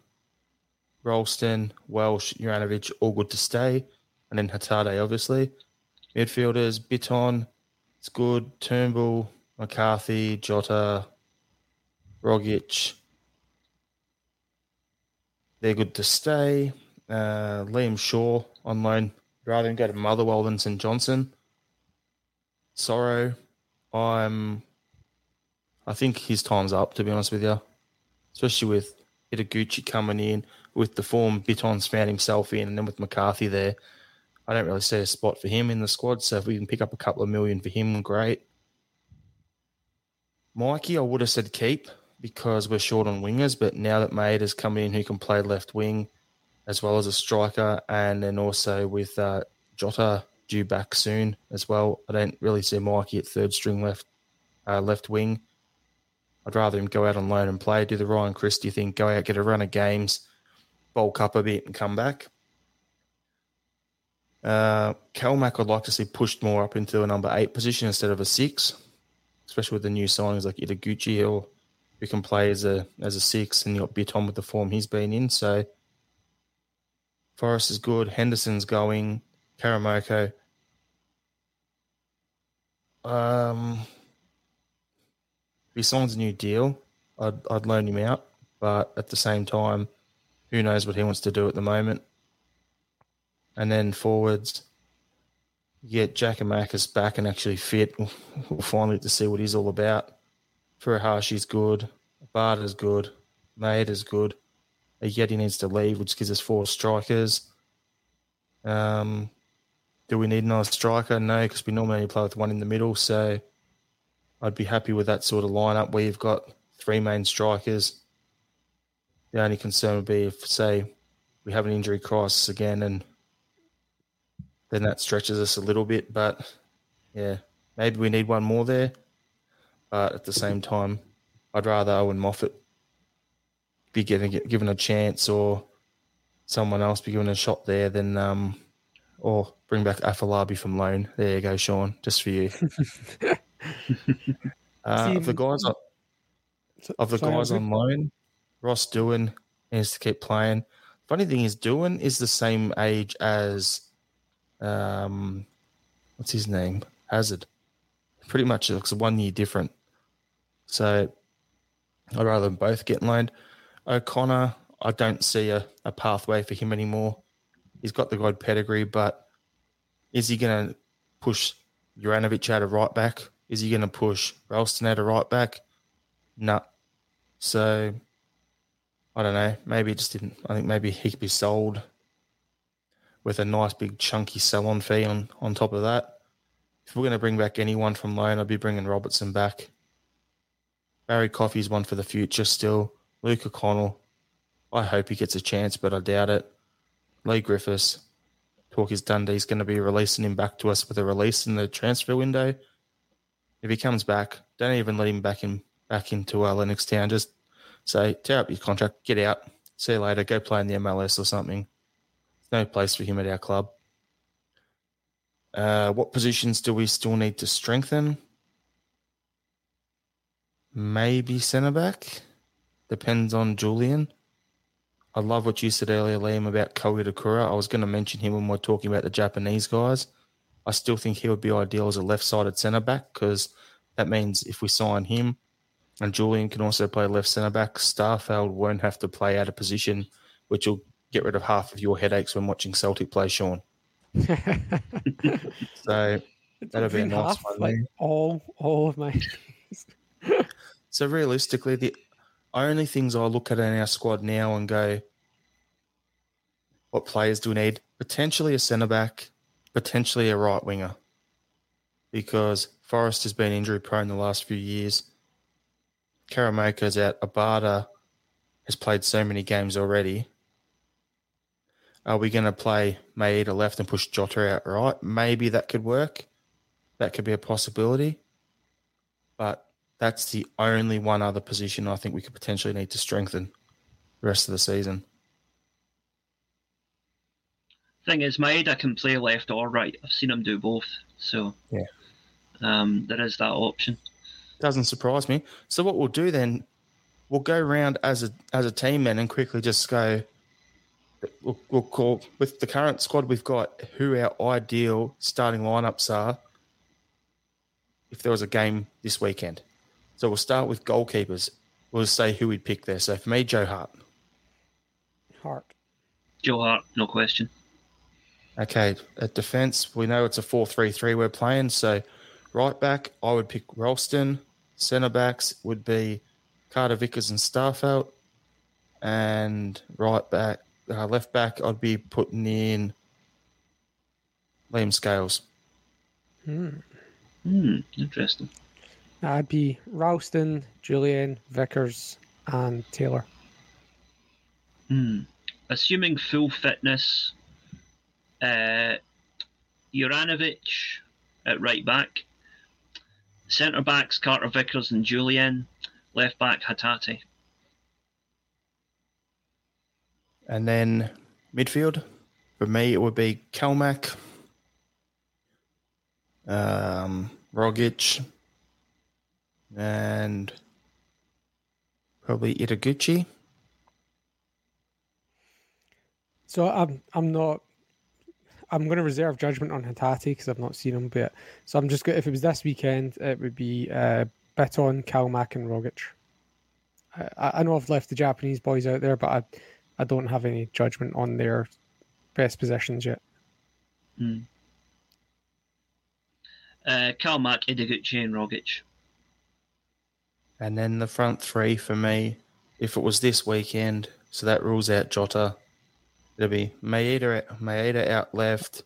Ralston, Welsh, Juranovic, all good to stay. And then Hatate, obviously. Midfielders, Bitton, it's good. Turnbull, McCarthy, Jota, Rogic. They're good to stay. Uh, Liam Shaw on loan. Rather than go to Motherwell than St Johnson. Sorrow, I'm... I think his time's up, to be honest with you. Especially with Ideguchi coming in, with the form Bitton's found himself in, and then with McCarthy there. I don't really see a spot for him in the squad, so if we can pick up a couple of million for him, great. Mikey, I would have said keep because we're short on wingers, but now that Maeda's come in who can play left wing as well as a striker, and then also with uh, Jota due back soon as well, I don't really see Mikey at third string left uh, left wing. I'd rather him go out on loan and play, do the Ryan Christie thing, go out, get a run of games, bulk up a bit and come back. Uh, Calmack I'd like to see pushed more up into a number eight position instead of a six, especially with the new signings like Ideguchi or who can play as a as a six, and you got Bitton with the form he's been in. So Forrest is good, Henderson's going, Karamoko. Um... If he signs a new deal, I'd, I'd loan him out. But at the same time, who knows what he wants to do at the moment. And then forwards, you get Giacomakis back and actually fit. We'll, we'll finally get to see what he's all about. Furuhashi's good. Bada's good. Maeda's good. A Yeti needs to leave, which gives us four strikers. Um, do we need another striker? No, because we normally play with one in the middle, so... I'd be happy with that sort of lineup where you've got three main strikers. The only concern would be if, say, we have an injury crisis again, and then that stretches us a little bit. But, yeah, maybe we need one more there. But at the same time, I'd rather Owen Moffat be given, given a chance or someone else be given a shot there than um, or bring back Afolabi from loan. There you go, Sean, just for you. uh, See, of the guys on, of the sorry, guys on loan, Ross Doohan needs to keep playing. Funny thing is, Doohan is the same age as um, what's his name? Hazard. Pretty much, it looks one year different. So I'd rather them both get loaned. O'Connor, I don't see a, a pathway for him anymore. He's got the good pedigree, but is he going to push Juranovic out of right back? Is he going to push Ralston out of right back? Nah. So, I don't know. Maybe it just didn't. I think maybe he could be sold with a nice big chunky sell-on fee on, on top of that. If we're going to bring back anyone from loan, I'd be bringing Robertson back. Barry Coffey's one for the future still. Luke O'Connell. I hope he gets a chance, but I doubt it. Lee Griffiths. Talk is Dundee's going to be releasing him back to us with a release in the transfer window. If he comes back, don't even let him back in back into uh, Lennox Town. Just say, tear up your contract, get out, see you later, go play in the M L S or something. There's no place for him at our club. Uh, what positions do we still need to strengthen? Maybe centre-back. Depends on Julian. I love what you said earlier, Liam, about Ko Itakura. I was going to mention him when we we're talking about the Japanese guys. I still think he would be ideal as a left-sided centre-back because that means if we sign him and Julian can also play left centre-back, Starfelt won't have to play out of position, which will get rid of half of your headaches when watching Celtic play, Sean. so that'll it's be a nice half, one. Like all, all of my So realistically, the only things I look at in our squad now and go, what players do we need? Potentially a centre-back, potentially a right winger because Forrest has been injury prone the last few years. Karamoko's out. Abada has played so many games already. Are we going to play Maeda left and push Jota out right? Maybe that could work. That could be a possibility. But that's the only one other position I think we could potentially need to strengthen the rest of the season. Thing is, Maeda can play left or right. I've seen him do both. So yeah, um, there is that option. Doesn't surprise me. So what we'll do then, we'll go round as a as a team then and quickly just go, we'll, we'll call, with the current squad we've got, who our ideal starting lineups are if there was a game this weekend. So we'll start with goalkeepers. We'll say who we'd pick there. So for me, Joe Hart. Hart. Joe Hart, no question. Okay, at defence, we know it's a four three three we're playing, so right back, I would pick Ralston. Centre backs would be Carter Vickers and Starfelt. And right back, uh, left back, I'd be putting in Liam Scales. Hmm. Hmm, interesting. I'd be Ralston, Julian, Vickers, and Taylor. Hmm. Assuming full fitness, uh, Juranovic at right back. Centre backs, Carter Vickers and Julian. Left back, Hatate. And then midfield, for me, it would be Kalmak, um, Rogic, and probably Ideguchi. So I'm I'm not. I'm going to reserve judgment on Hatate because I've not seen him. But so I'm just going. If it was this weekend, it would be uh, Biton, Kalmak, and Rogic. I, I know I've left the Japanese boys out there, but I, I don't have any judgment on their best positions yet. Mm. Uh, Kalmak, Ideguchi, and Rogic. And then the front three for me, if it was this weekend, so that rules out Jota. It'll be Maeda, Maeda out left.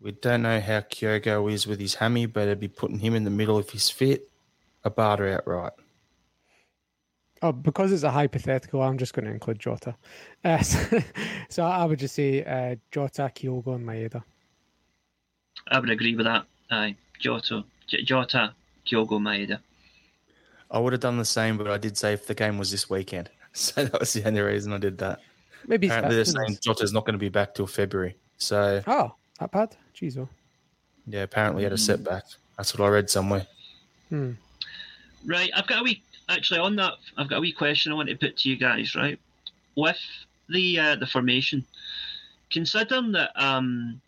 We don't know how Kyogo is with his hammy, but it'd be putting him in the middle if he's fit. Abada out right. Oh, because it's a hypothetical, I'm just going to include Jota. Uh, so, so I would just say uh, Jota, Kyogo, and Maeda. I would agree with that. Aye, Jota, J- Jota, Kyogo, Maeda. I would have done the same, but I did say if the game was this weekend. So that was the only reason I did that. Maybe apparently they're saying Jota's not going to be back till February. So oh, that bad? Jeez, oh. Yeah, apparently had a setback. That's what I read somewhere. Hmm. Right, I've got a wee actually on that. I've got a wee question I want to put to you guys. Right, with the uh, the formation, considering that um,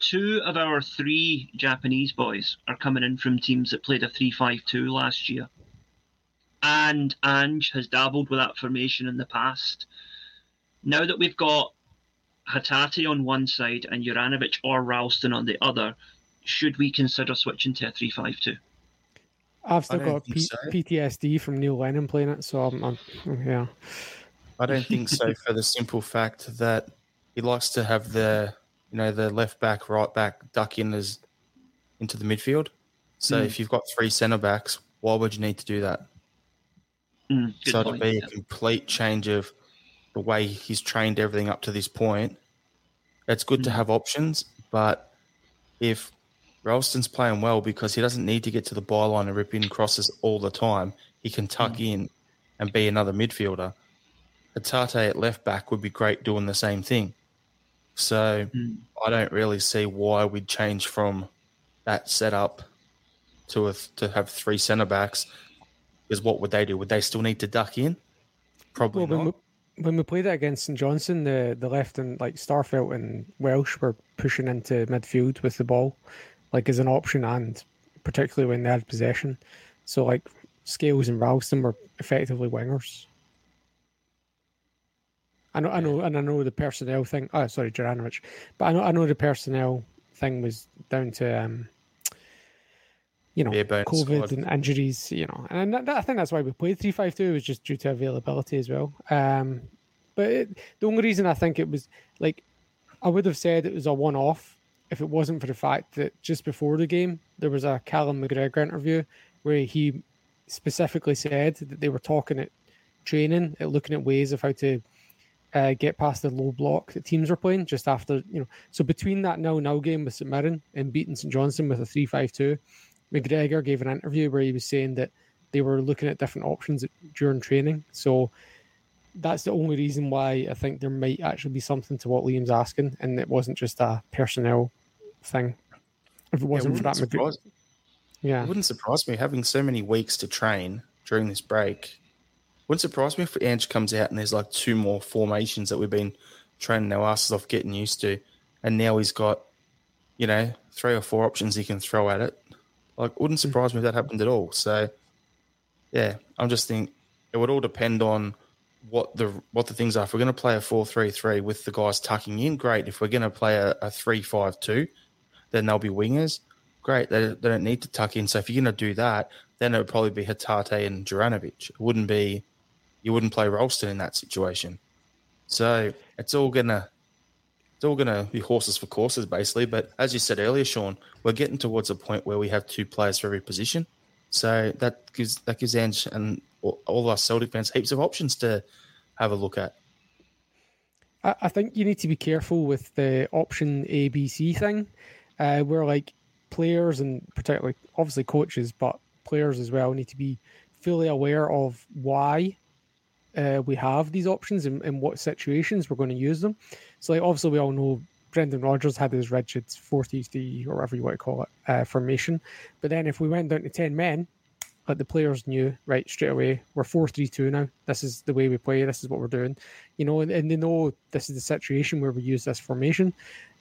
two of our three Japanese boys are coming in from teams that played a three five two last year. And Ange has dabbled with that formation in the past. Now that we've got Hatate on one side and Juranovic or Ralston on the other, should we consider switching to a three five two? I've still got P- so. P T S D from Neil Lennon playing it, so I'm, I'm yeah. I don't think so, for the simple fact that he likes to have the, you know, the left back, right back duck in as into the midfield. So mm. if you've got three centre backs, why would you need to do that? Mm, so it'll be a complete change of the way he's trained everything up to this point. It's good mm. to have options, but if Ralston's playing well because he doesn't need to get to the byline and rip in crosses all the time, he can tuck mm. in and be another midfielder. Hatate at left back would be great doing the same thing. So mm. I don't really see why we'd change from that setup to a, to have three centre backs. Because what would they do? Would they still need to duck in? Probably well, when not. We, when we played it against St Johnstone, the, the left and like Starfelt and Welsh were pushing into midfield with the ball, like as an option, and particularly when they had possession. So like Scales and Ralston were effectively wingers. I know, I know, and I know the personnel thing. Oh, sorry, Juranovic, but I know, I know the personnel thing was down to. Um, You know, COVID squad. And injuries, you know. And that, I think that's why we played three five two was just due to availability as well. Um, but it, the only reason I think it was, like, I would have said it was a one-off if it wasn't for the fact that just before the game, there was a Callum McGregor interview where he specifically said that they were talking at training, at looking at ways of how to uh, get past the low block that teams were playing just after, you know. So between that nil nil game with St Mirren and beating St Johnstone with a three five two, McGregor gave an interview where he was saying that they were looking at different options during training. So that's the only reason why I think there might actually be something to what Liam's asking, and it wasn't just a personnel thing. If it wasn't it for that, McGregor, yeah, it wouldn't surprise me having so many weeks to train during this break. Wouldn't surprise me if Ange comes out and there's like two more formations that we've been training our asses off getting used to, and now he's got, you know, three or four options he can throw at it. Like, wouldn't surprise me if that happened at all. So, yeah, I'm just thinking it would all depend on what the what the things are. If we're going to play a four three three with the guys tucking in, great. If we're going to play a, a three five two, then they'll be wingers. Great, they, they don't need to tuck in. So if you're going to do that, then it would probably be Hatate and Juranovic. It wouldn't be, you wouldn't play Ralston in that situation. So it's all gonna, it's all gonna be horses for courses basically. But as you said earlier, Sean, we're getting towards a point where we have two players for every position. So that gives that gives Ange and all, all our Celtic fans heaps of options to have a look at. I, I think you need to be careful with the option A, B, C thing. Uh, we're like. Players and particularly obviously coaches, but players as well, need to be fully aware of why uh, we have these options and, and what situations we're going to use them. So, like, obviously we all know Brendan Rodgers had his rigid four three three or whatever you want to call it uh, formation, but then if we went down to ten men, like, the players knew right straight away, we're four three two now. This is the way we play. This is what we're doing, you know, and, and they know this is the situation where we use this formation.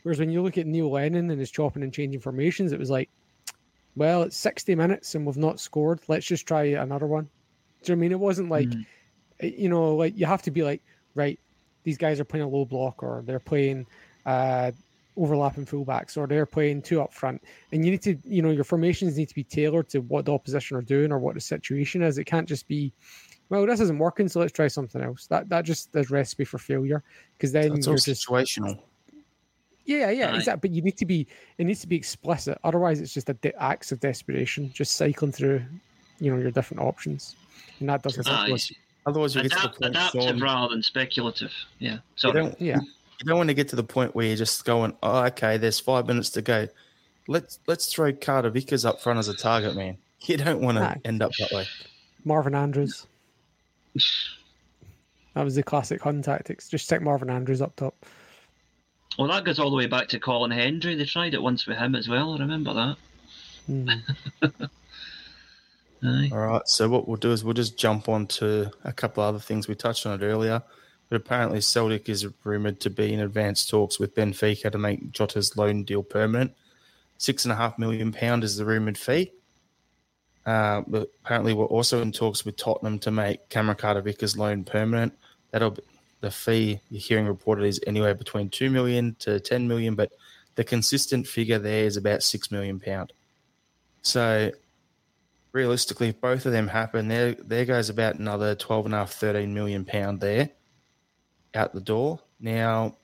Whereas when you look at Neil Lennon and his chopping and changing formations, it was like, well, it's sixty minutes and we've not scored. Let's just try another one. Do you know what I mean? It wasn't like, mm-hmm. you know, like, you have to be like, right, these guys are playing a low block, or they're playing uh, overlapping fullbacks, or they're playing two up front. And you need to, you know, your formations need to be tailored to what the opposition are doing or what the situation is. It can't just be, well, this isn't working, so let's try something else. That that just is recipe for failure, because then it's all just situational. Yeah, yeah, right. Exactly. But you need to be, it needs to be explicit. Otherwise, it's just a de- acts of desperation, just cycling through, you know, your different options, and that doesn't. Nice. Otherwise, you Adapt, get to the point. Adaptive Sean, rather than speculative. Yeah. So you don't, yeah, you don't want to get to the point where you're just going, oh, okay, there's five minutes to go. Let's let's throw Carter Vickers up front as a target man. You don't want to nah. end up that way. Marvin Andrews. That was the classic Hun tactics. Just stick Marvin Andrews up top. Well, that goes all the way back to Colin Hendry. They tried it once with him as well. I remember that. Mm. Aye. All right. So what we'll do is we'll just jump on to a couple other things. We touched on it earlier, but apparently Celtic is rumoured to be in advanced talks with Benfica to make Jota's loan deal permanent. Six and a half million pound is the rumoured fee. Uh, but apparently we're also in talks with Tottenham to make Cameron Carter-Vickers' loan permanent. That'll be... The fee you're hearing reported is anywhere between two million dollars to ten million dollars, but the consistent figure there is about six million pounds. So realistically, if both of them happen, there there goes about another twelve and a half, thirteen million pounds there out the door. Now,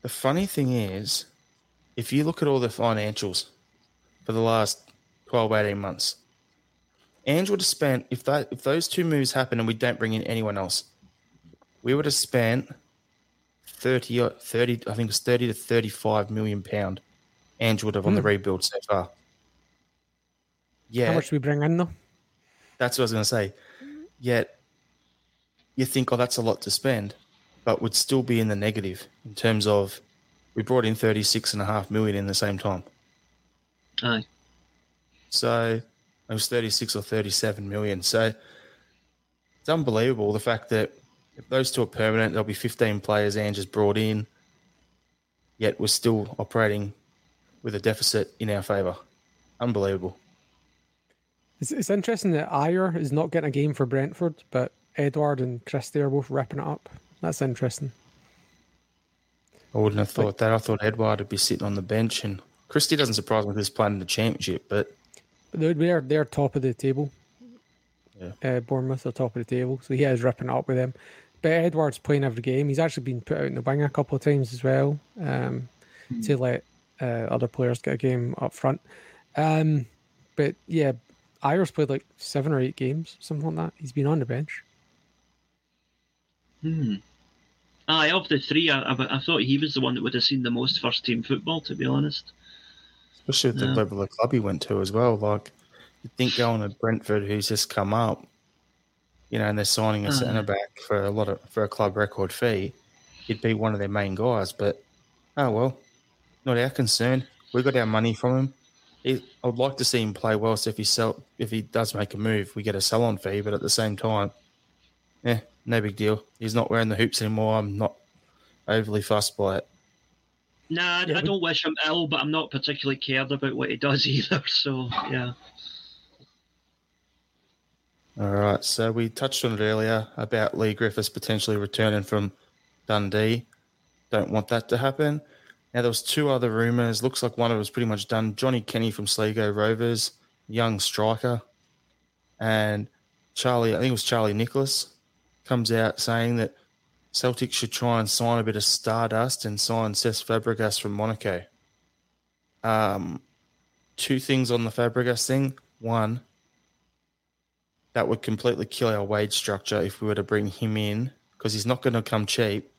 the funny thing is, if you look at all the financials for the last twelve, eighteen months, Ange would have spent, if that if those two moves happen and we don't bring in anyone else, we would have spent thirty, thirty, I think it's thirty to thirty-five million pound. Ange would have mm. on the rebuild so far. Yeah, how much do we bring in though? That's what I was going to say. Yet you think, oh, that's a lot to spend, but would still be in the negative in terms of we brought in thirty-six and a half million in the same time. Aye. So it was thirty-six or thirty-seven million. So it's unbelievable the fact that. If those two are permanent, there'll be fifteen players Ange has brought in, yet we're still operating with a deficit in our favour. Unbelievable. It's, it's interesting that Ayer is not getting a game for Brentford, but Edward and Christie are both ripping it up. That's interesting. I wouldn't have thought that. I thought Edward would be sitting on the bench, and Christie doesn't surprise me with his playing in the championship. But, but they're, they're, they're top of the table. Yeah. Uh, Bournemouth are top of the table, so he is ripping it up with them. But Edward's playing every game. He's actually been put out in the wing a couple of times as well um, mm-hmm. to let uh, other players get a game up front. Um, but yeah, Ira's played like seven or eight games, something like that. He's been on the bench. Hmm. Aye, of the three, I, I, I thought he was the one that would have seen the most first-team football, to be honest. Especially at the yeah. level of club he went to as well. Like, you'd think going to Brentford, who's just come up, you know, and they're signing a uh-huh. centre-back for a lot of, for a club record fee, he'd be one of their main guys. But, oh, well, not our concern. We got our money from him. He, I would like to see him play well, so if he, sell, if he does make a move, we get a sell-on fee, but at the same time, yeah, no big deal. He's not wearing the hoops anymore. I'm not overly fussed by it. Nah, I don't wish him ill, but I'm not particularly cared about what he does either. So, yeah. All right. So we touched on it earlier about Lee Griffiths potentially returning from Dundee. Don't want that to happen. Now, there was two other rumours. Looks like one of it was pretty much done. Johnny Kenny from Sligo Rovers, young striker, and Charlie, I think it was Charlie Nicholas, comes out saying that Celtic should try and sign a bit of stardust and sign Cesc Fabregas from Monaco. Um, two things on the Fabregas thing. One, that would completely kill our wage structure if we were to bring him in, because he's not going to come cheap.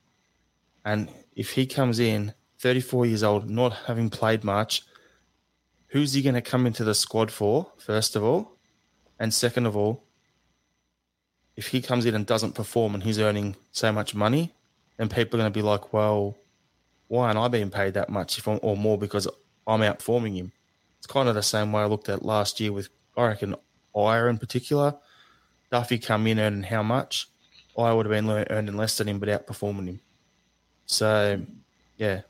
And if he comes in, thirty-four years old, not having played much, who's he going to come into the squad for, first of all? And second of all, if he comes in and doesn't perform and he's earning so much money, then people are going to be like, well, why aren't I being paid that much if I'm, or more, because I'm outperforming him? It's kind of the same way I looked at last year with, I reckon, Ira in particular. Duffy come in earning how much? I would have been earning less than him but outperforming him. So, yeah,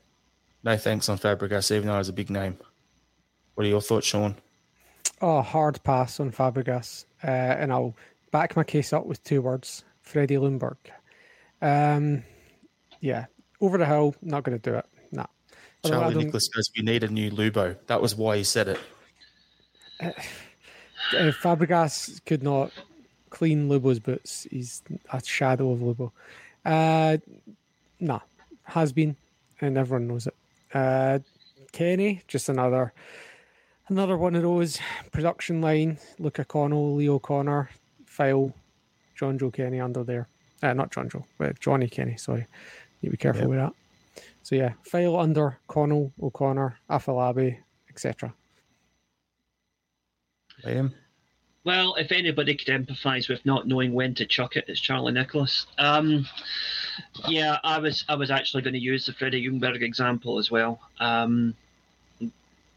no thanks on Fabregas, even though he's a big name. What are your thoughts, Sean? Oh, hard pass on Fabregas, uh, and I'll back my case up with two words: Freddie Ljungberg. Um, yeah, over the hill, not going to do it. Nah. Charlie Nicholas says we need a new Lubo. That was why he said it. Uh, uh, Fabregas could not clean Lubo's boots. He's a shadow of Lubo. Uh, nah, has been, and everyone knows it. Uh, Kenny, just another, another one of those production line. Luke O'Connell, Leo O'Connor. File John Joe Kenny under there. Uh, not John Joe, but Johnny Kenny, sorry. Need to be careful yep. with that. So, yeah, file under Connell, O'Connor, Afolabi, et cetera. Liam? Well, if anybody could empathise with not knowing when to chuck it, it's Charlie Nicholas. Um, yeah, I was I was actually going to use the Freddie Ljungberg example as well. Um,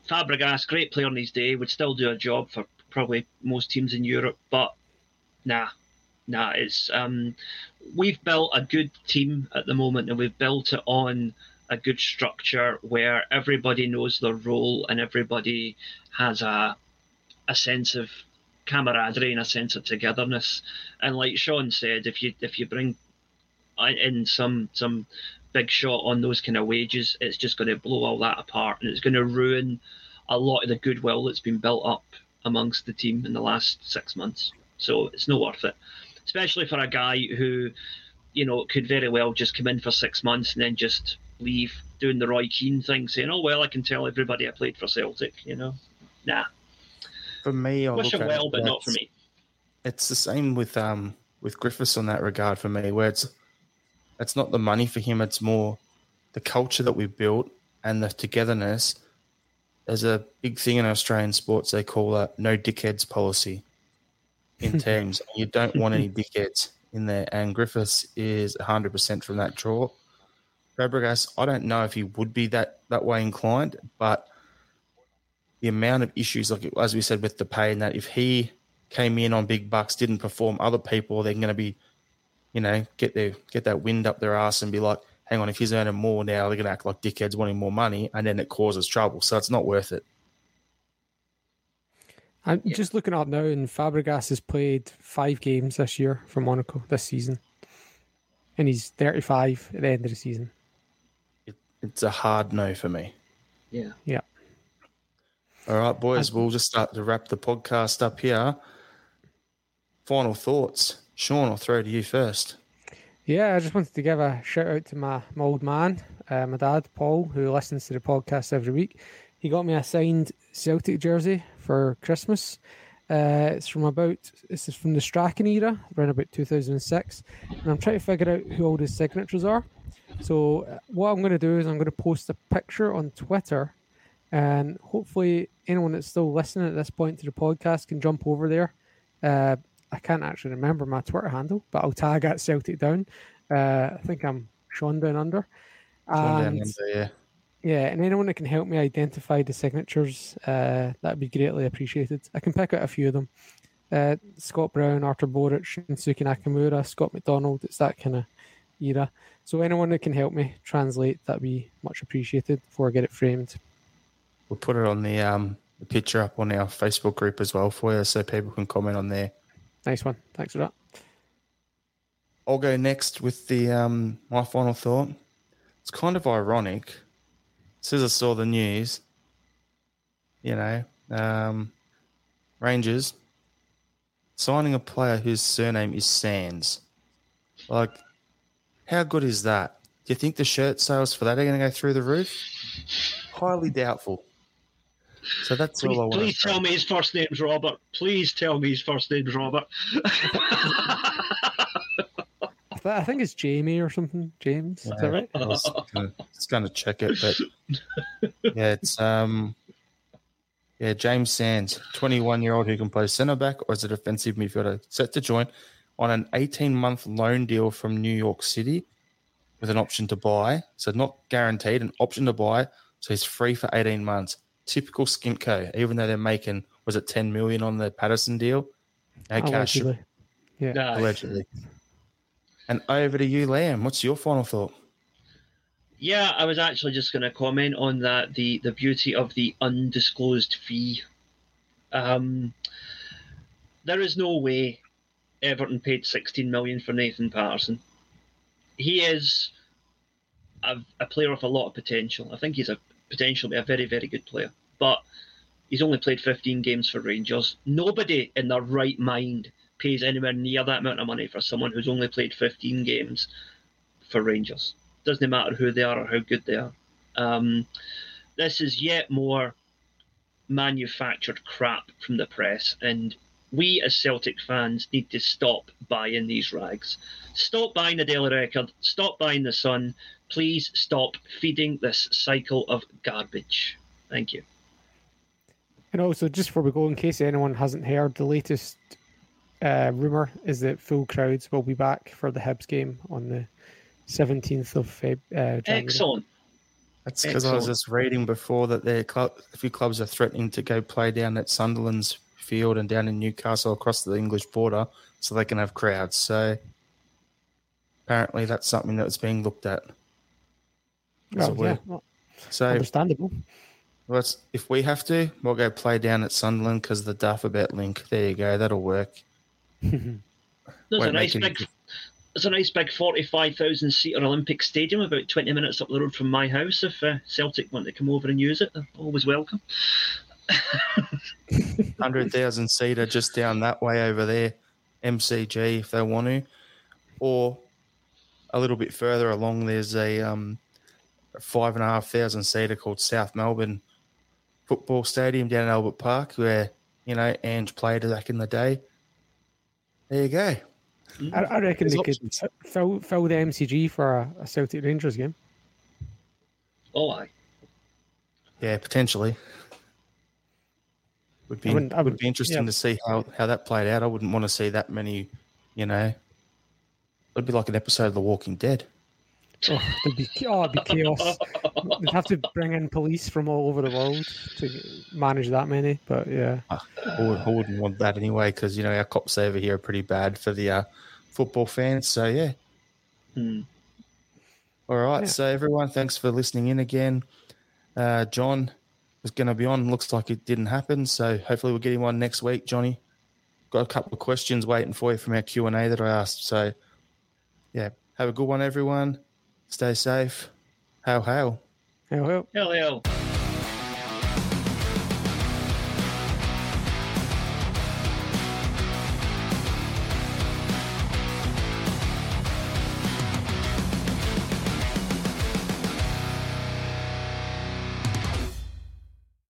Fabregas, great player in his day, would still do a job for probably most teams in Europe, but Nah, nah. It's um, we've built a good team at the moment, and we've built it on a good structure where everybody knows their role and everybody has a a sense of camaraderie and a sense of togetherness. And like Sean said, if you if you bring in some some big shot on those kind of wages, it's just going to blow all that apart, and it's going to ruin a lot of the goodwill that's been built up amongst the team in the last six months. So it's not worth it, especially for a guy who, you know, could very well just come in for six months and then just leave doing the Roy Keane thing, saying, oh, well, I can tell everybody I played for Celtic, you know. Nah. For me, I wish him well, but not for me. It's the same with um with Griffiths on that regard for me, where it's, it's not the money for him, it's more the culture that we've built and the togetherness. There's a big thing in Australian sports, they call that no dickheads policy. In teams, you don't want any dickheads in there, and Griffiths is one hundred percent from that draw. Fabregas, I don't know if he would be that, that way inclined, but the amount of issues, like as we said, with the pay, and that if he came in on big bucks, didn't perform, other people, they're going to be, you know, get their get that wind up their ass and be like, hang on, if he's earning more now, they're going to act like dickheads wanting more money, and then it causes trouble, so it's not worth it. I'm yeah. just looking up now, and Fabregas has played five games this year for Monaco this season, and he's thirty-five at the end of the season. It, it's a hard no for me. Yeah. Yeah. All right, boys, I, we'll just start to wrap the podcast up here. Final thoughts. Sean, I'll throw to you first. Yeah, I just wanted to give a shout-out to my, my old man, uh, my dad, Paul, who listens to the podcast every week. He got me a signed Celtic jersey for Christmas, Uh, it's from about, this is from the Strachan era, around about two thousand six. And I'm trying to figure out who all his signatures are. So uh, what I'm going to do is I'm going to post a picture on Twitter. And hopefully anyone that's still listening at this point to the podcast can jump over there. Uh, I can't actually remember my Twitter handle, but I'll tag at Celtic Down. Uh, I think I'm Sean Down Under. Sean Down Under, yeah. Yeah, and anyone that can help me identify the signatures, uh, that'd be greatly appreciated. I can pick out a few of them. Uh, Scott Brown, Arthur Boric, Shinsuke Nakamura, Scott McDonald, it's that kind of era. So anyone that can help me translate, that'd be much appreciated before I get it framed. We'll put it on the, um, the picture up on our Facebook group as well for you so people can comment on there. Nice one. Thanks for that. I'll go next with the um, my final thought. It's kind of ironic. As soon as I saw the news, you know, um, Rangers signing a player whose surname is Sands. Like, how good is that? Do you think the shirt sales for that are going to go through the roof? Highly doubtful. So that's please, all I want. Please to tell me his first name's Robert. Please tell me his first name's Robert. I think it's Jamie or something. James, yeah, is that right? I was gonna, just going to check it, but yeah, it's um, yeah, James Sands, twenty-one-year-old who can play centre back or as a defensive midfielder, set to join on an eighteen-month loan deal from New York City with an option to buy. So not guaranteed, an option to buy. So he's free for eighteen months. Typical Skimco, even though they're making, was it ten million dollars on the Patterson deal? No allegedly. Cash. Yeah. No. Allegedly. And over to you, Liam. What's your final thought? Yeah, I was actually just going to comment on that, the, the beauty of the undisclosed fee. Um, there is no way Everton paid sixteen million dollars for Nathan Patterson. He is a, a player with a lot of potential. I think he's a potential to be a very, very good player. But he's only played fifteen games for Rangers. Nobody in their right mind pays anywhere near that amount of money for someone who's only played fifteen games for Rangers. Doesn't matter who they are or how good they are. Um, this is yet more manufactured crap from the press, and we as Celtic fans need to stop buying these rags. Stop buying the Daily Record. Stop buying the Sun. Please stop feeding this cycle of garbage. Thank you. And also, just before we go, in case anyone hasn't heard, the latest Uh, rumour is that full crowds will be back for the Hibs game on the seventeenth of February. Uh, Excellent. That's because I was just reading before that their club, a few clubs are threatening to go play down at Sunderland's field and down in Newcastle across the English border so they can have crowds. So apparently that's something that's being looked at. Well, yeah, well, so understandable. Well, if we have to, we'll go play down at Sunderland because the Dafferbet link. There you go. That'll work. There's a nice big, there's a nice big forty-five thousand seater Olympic Stadium about twenty minutes up the road from my house. If uh, Celtic want to come over and use it, they're always welcome. one hundred thousand seater just down that way over there, M C G if they want to, or a little bit further along there's a um, five and a half thousand seater called South Melbourne Football Stadium down at Albert Park where you know Ange played back in the day. There you go. I, I reckon There's they options. could fill, fill the M C G for a, a Celtic Rangers game. Oh, aye. Yeah, potentially. Would be I wouldn't, I wouldn't, would be interesting yeah. to see how, how that played out. I wouldn't want to see that many, you know. It would be like an episode of The Walking Dead. Oh, it'd be, oh, it'd be chaos. They'd have to bring in police from all over the world to manage that many, but yeah. I, I wouldn't want that anyway because, you know, our cops over here are pretty bad for the uh, football fans, so yeah. Hmm. All right, yeah. So everyone, thanks for listening in again. Uh, John was going to be on. Looks like it didn't happen, so hopefully we'll get him on next week, Johnny. Got a couple of questions waiting for you from our Q and A that I asked, so yeah, have a good one, everyone. Stay safe. How, how. How, how. Hell, hell.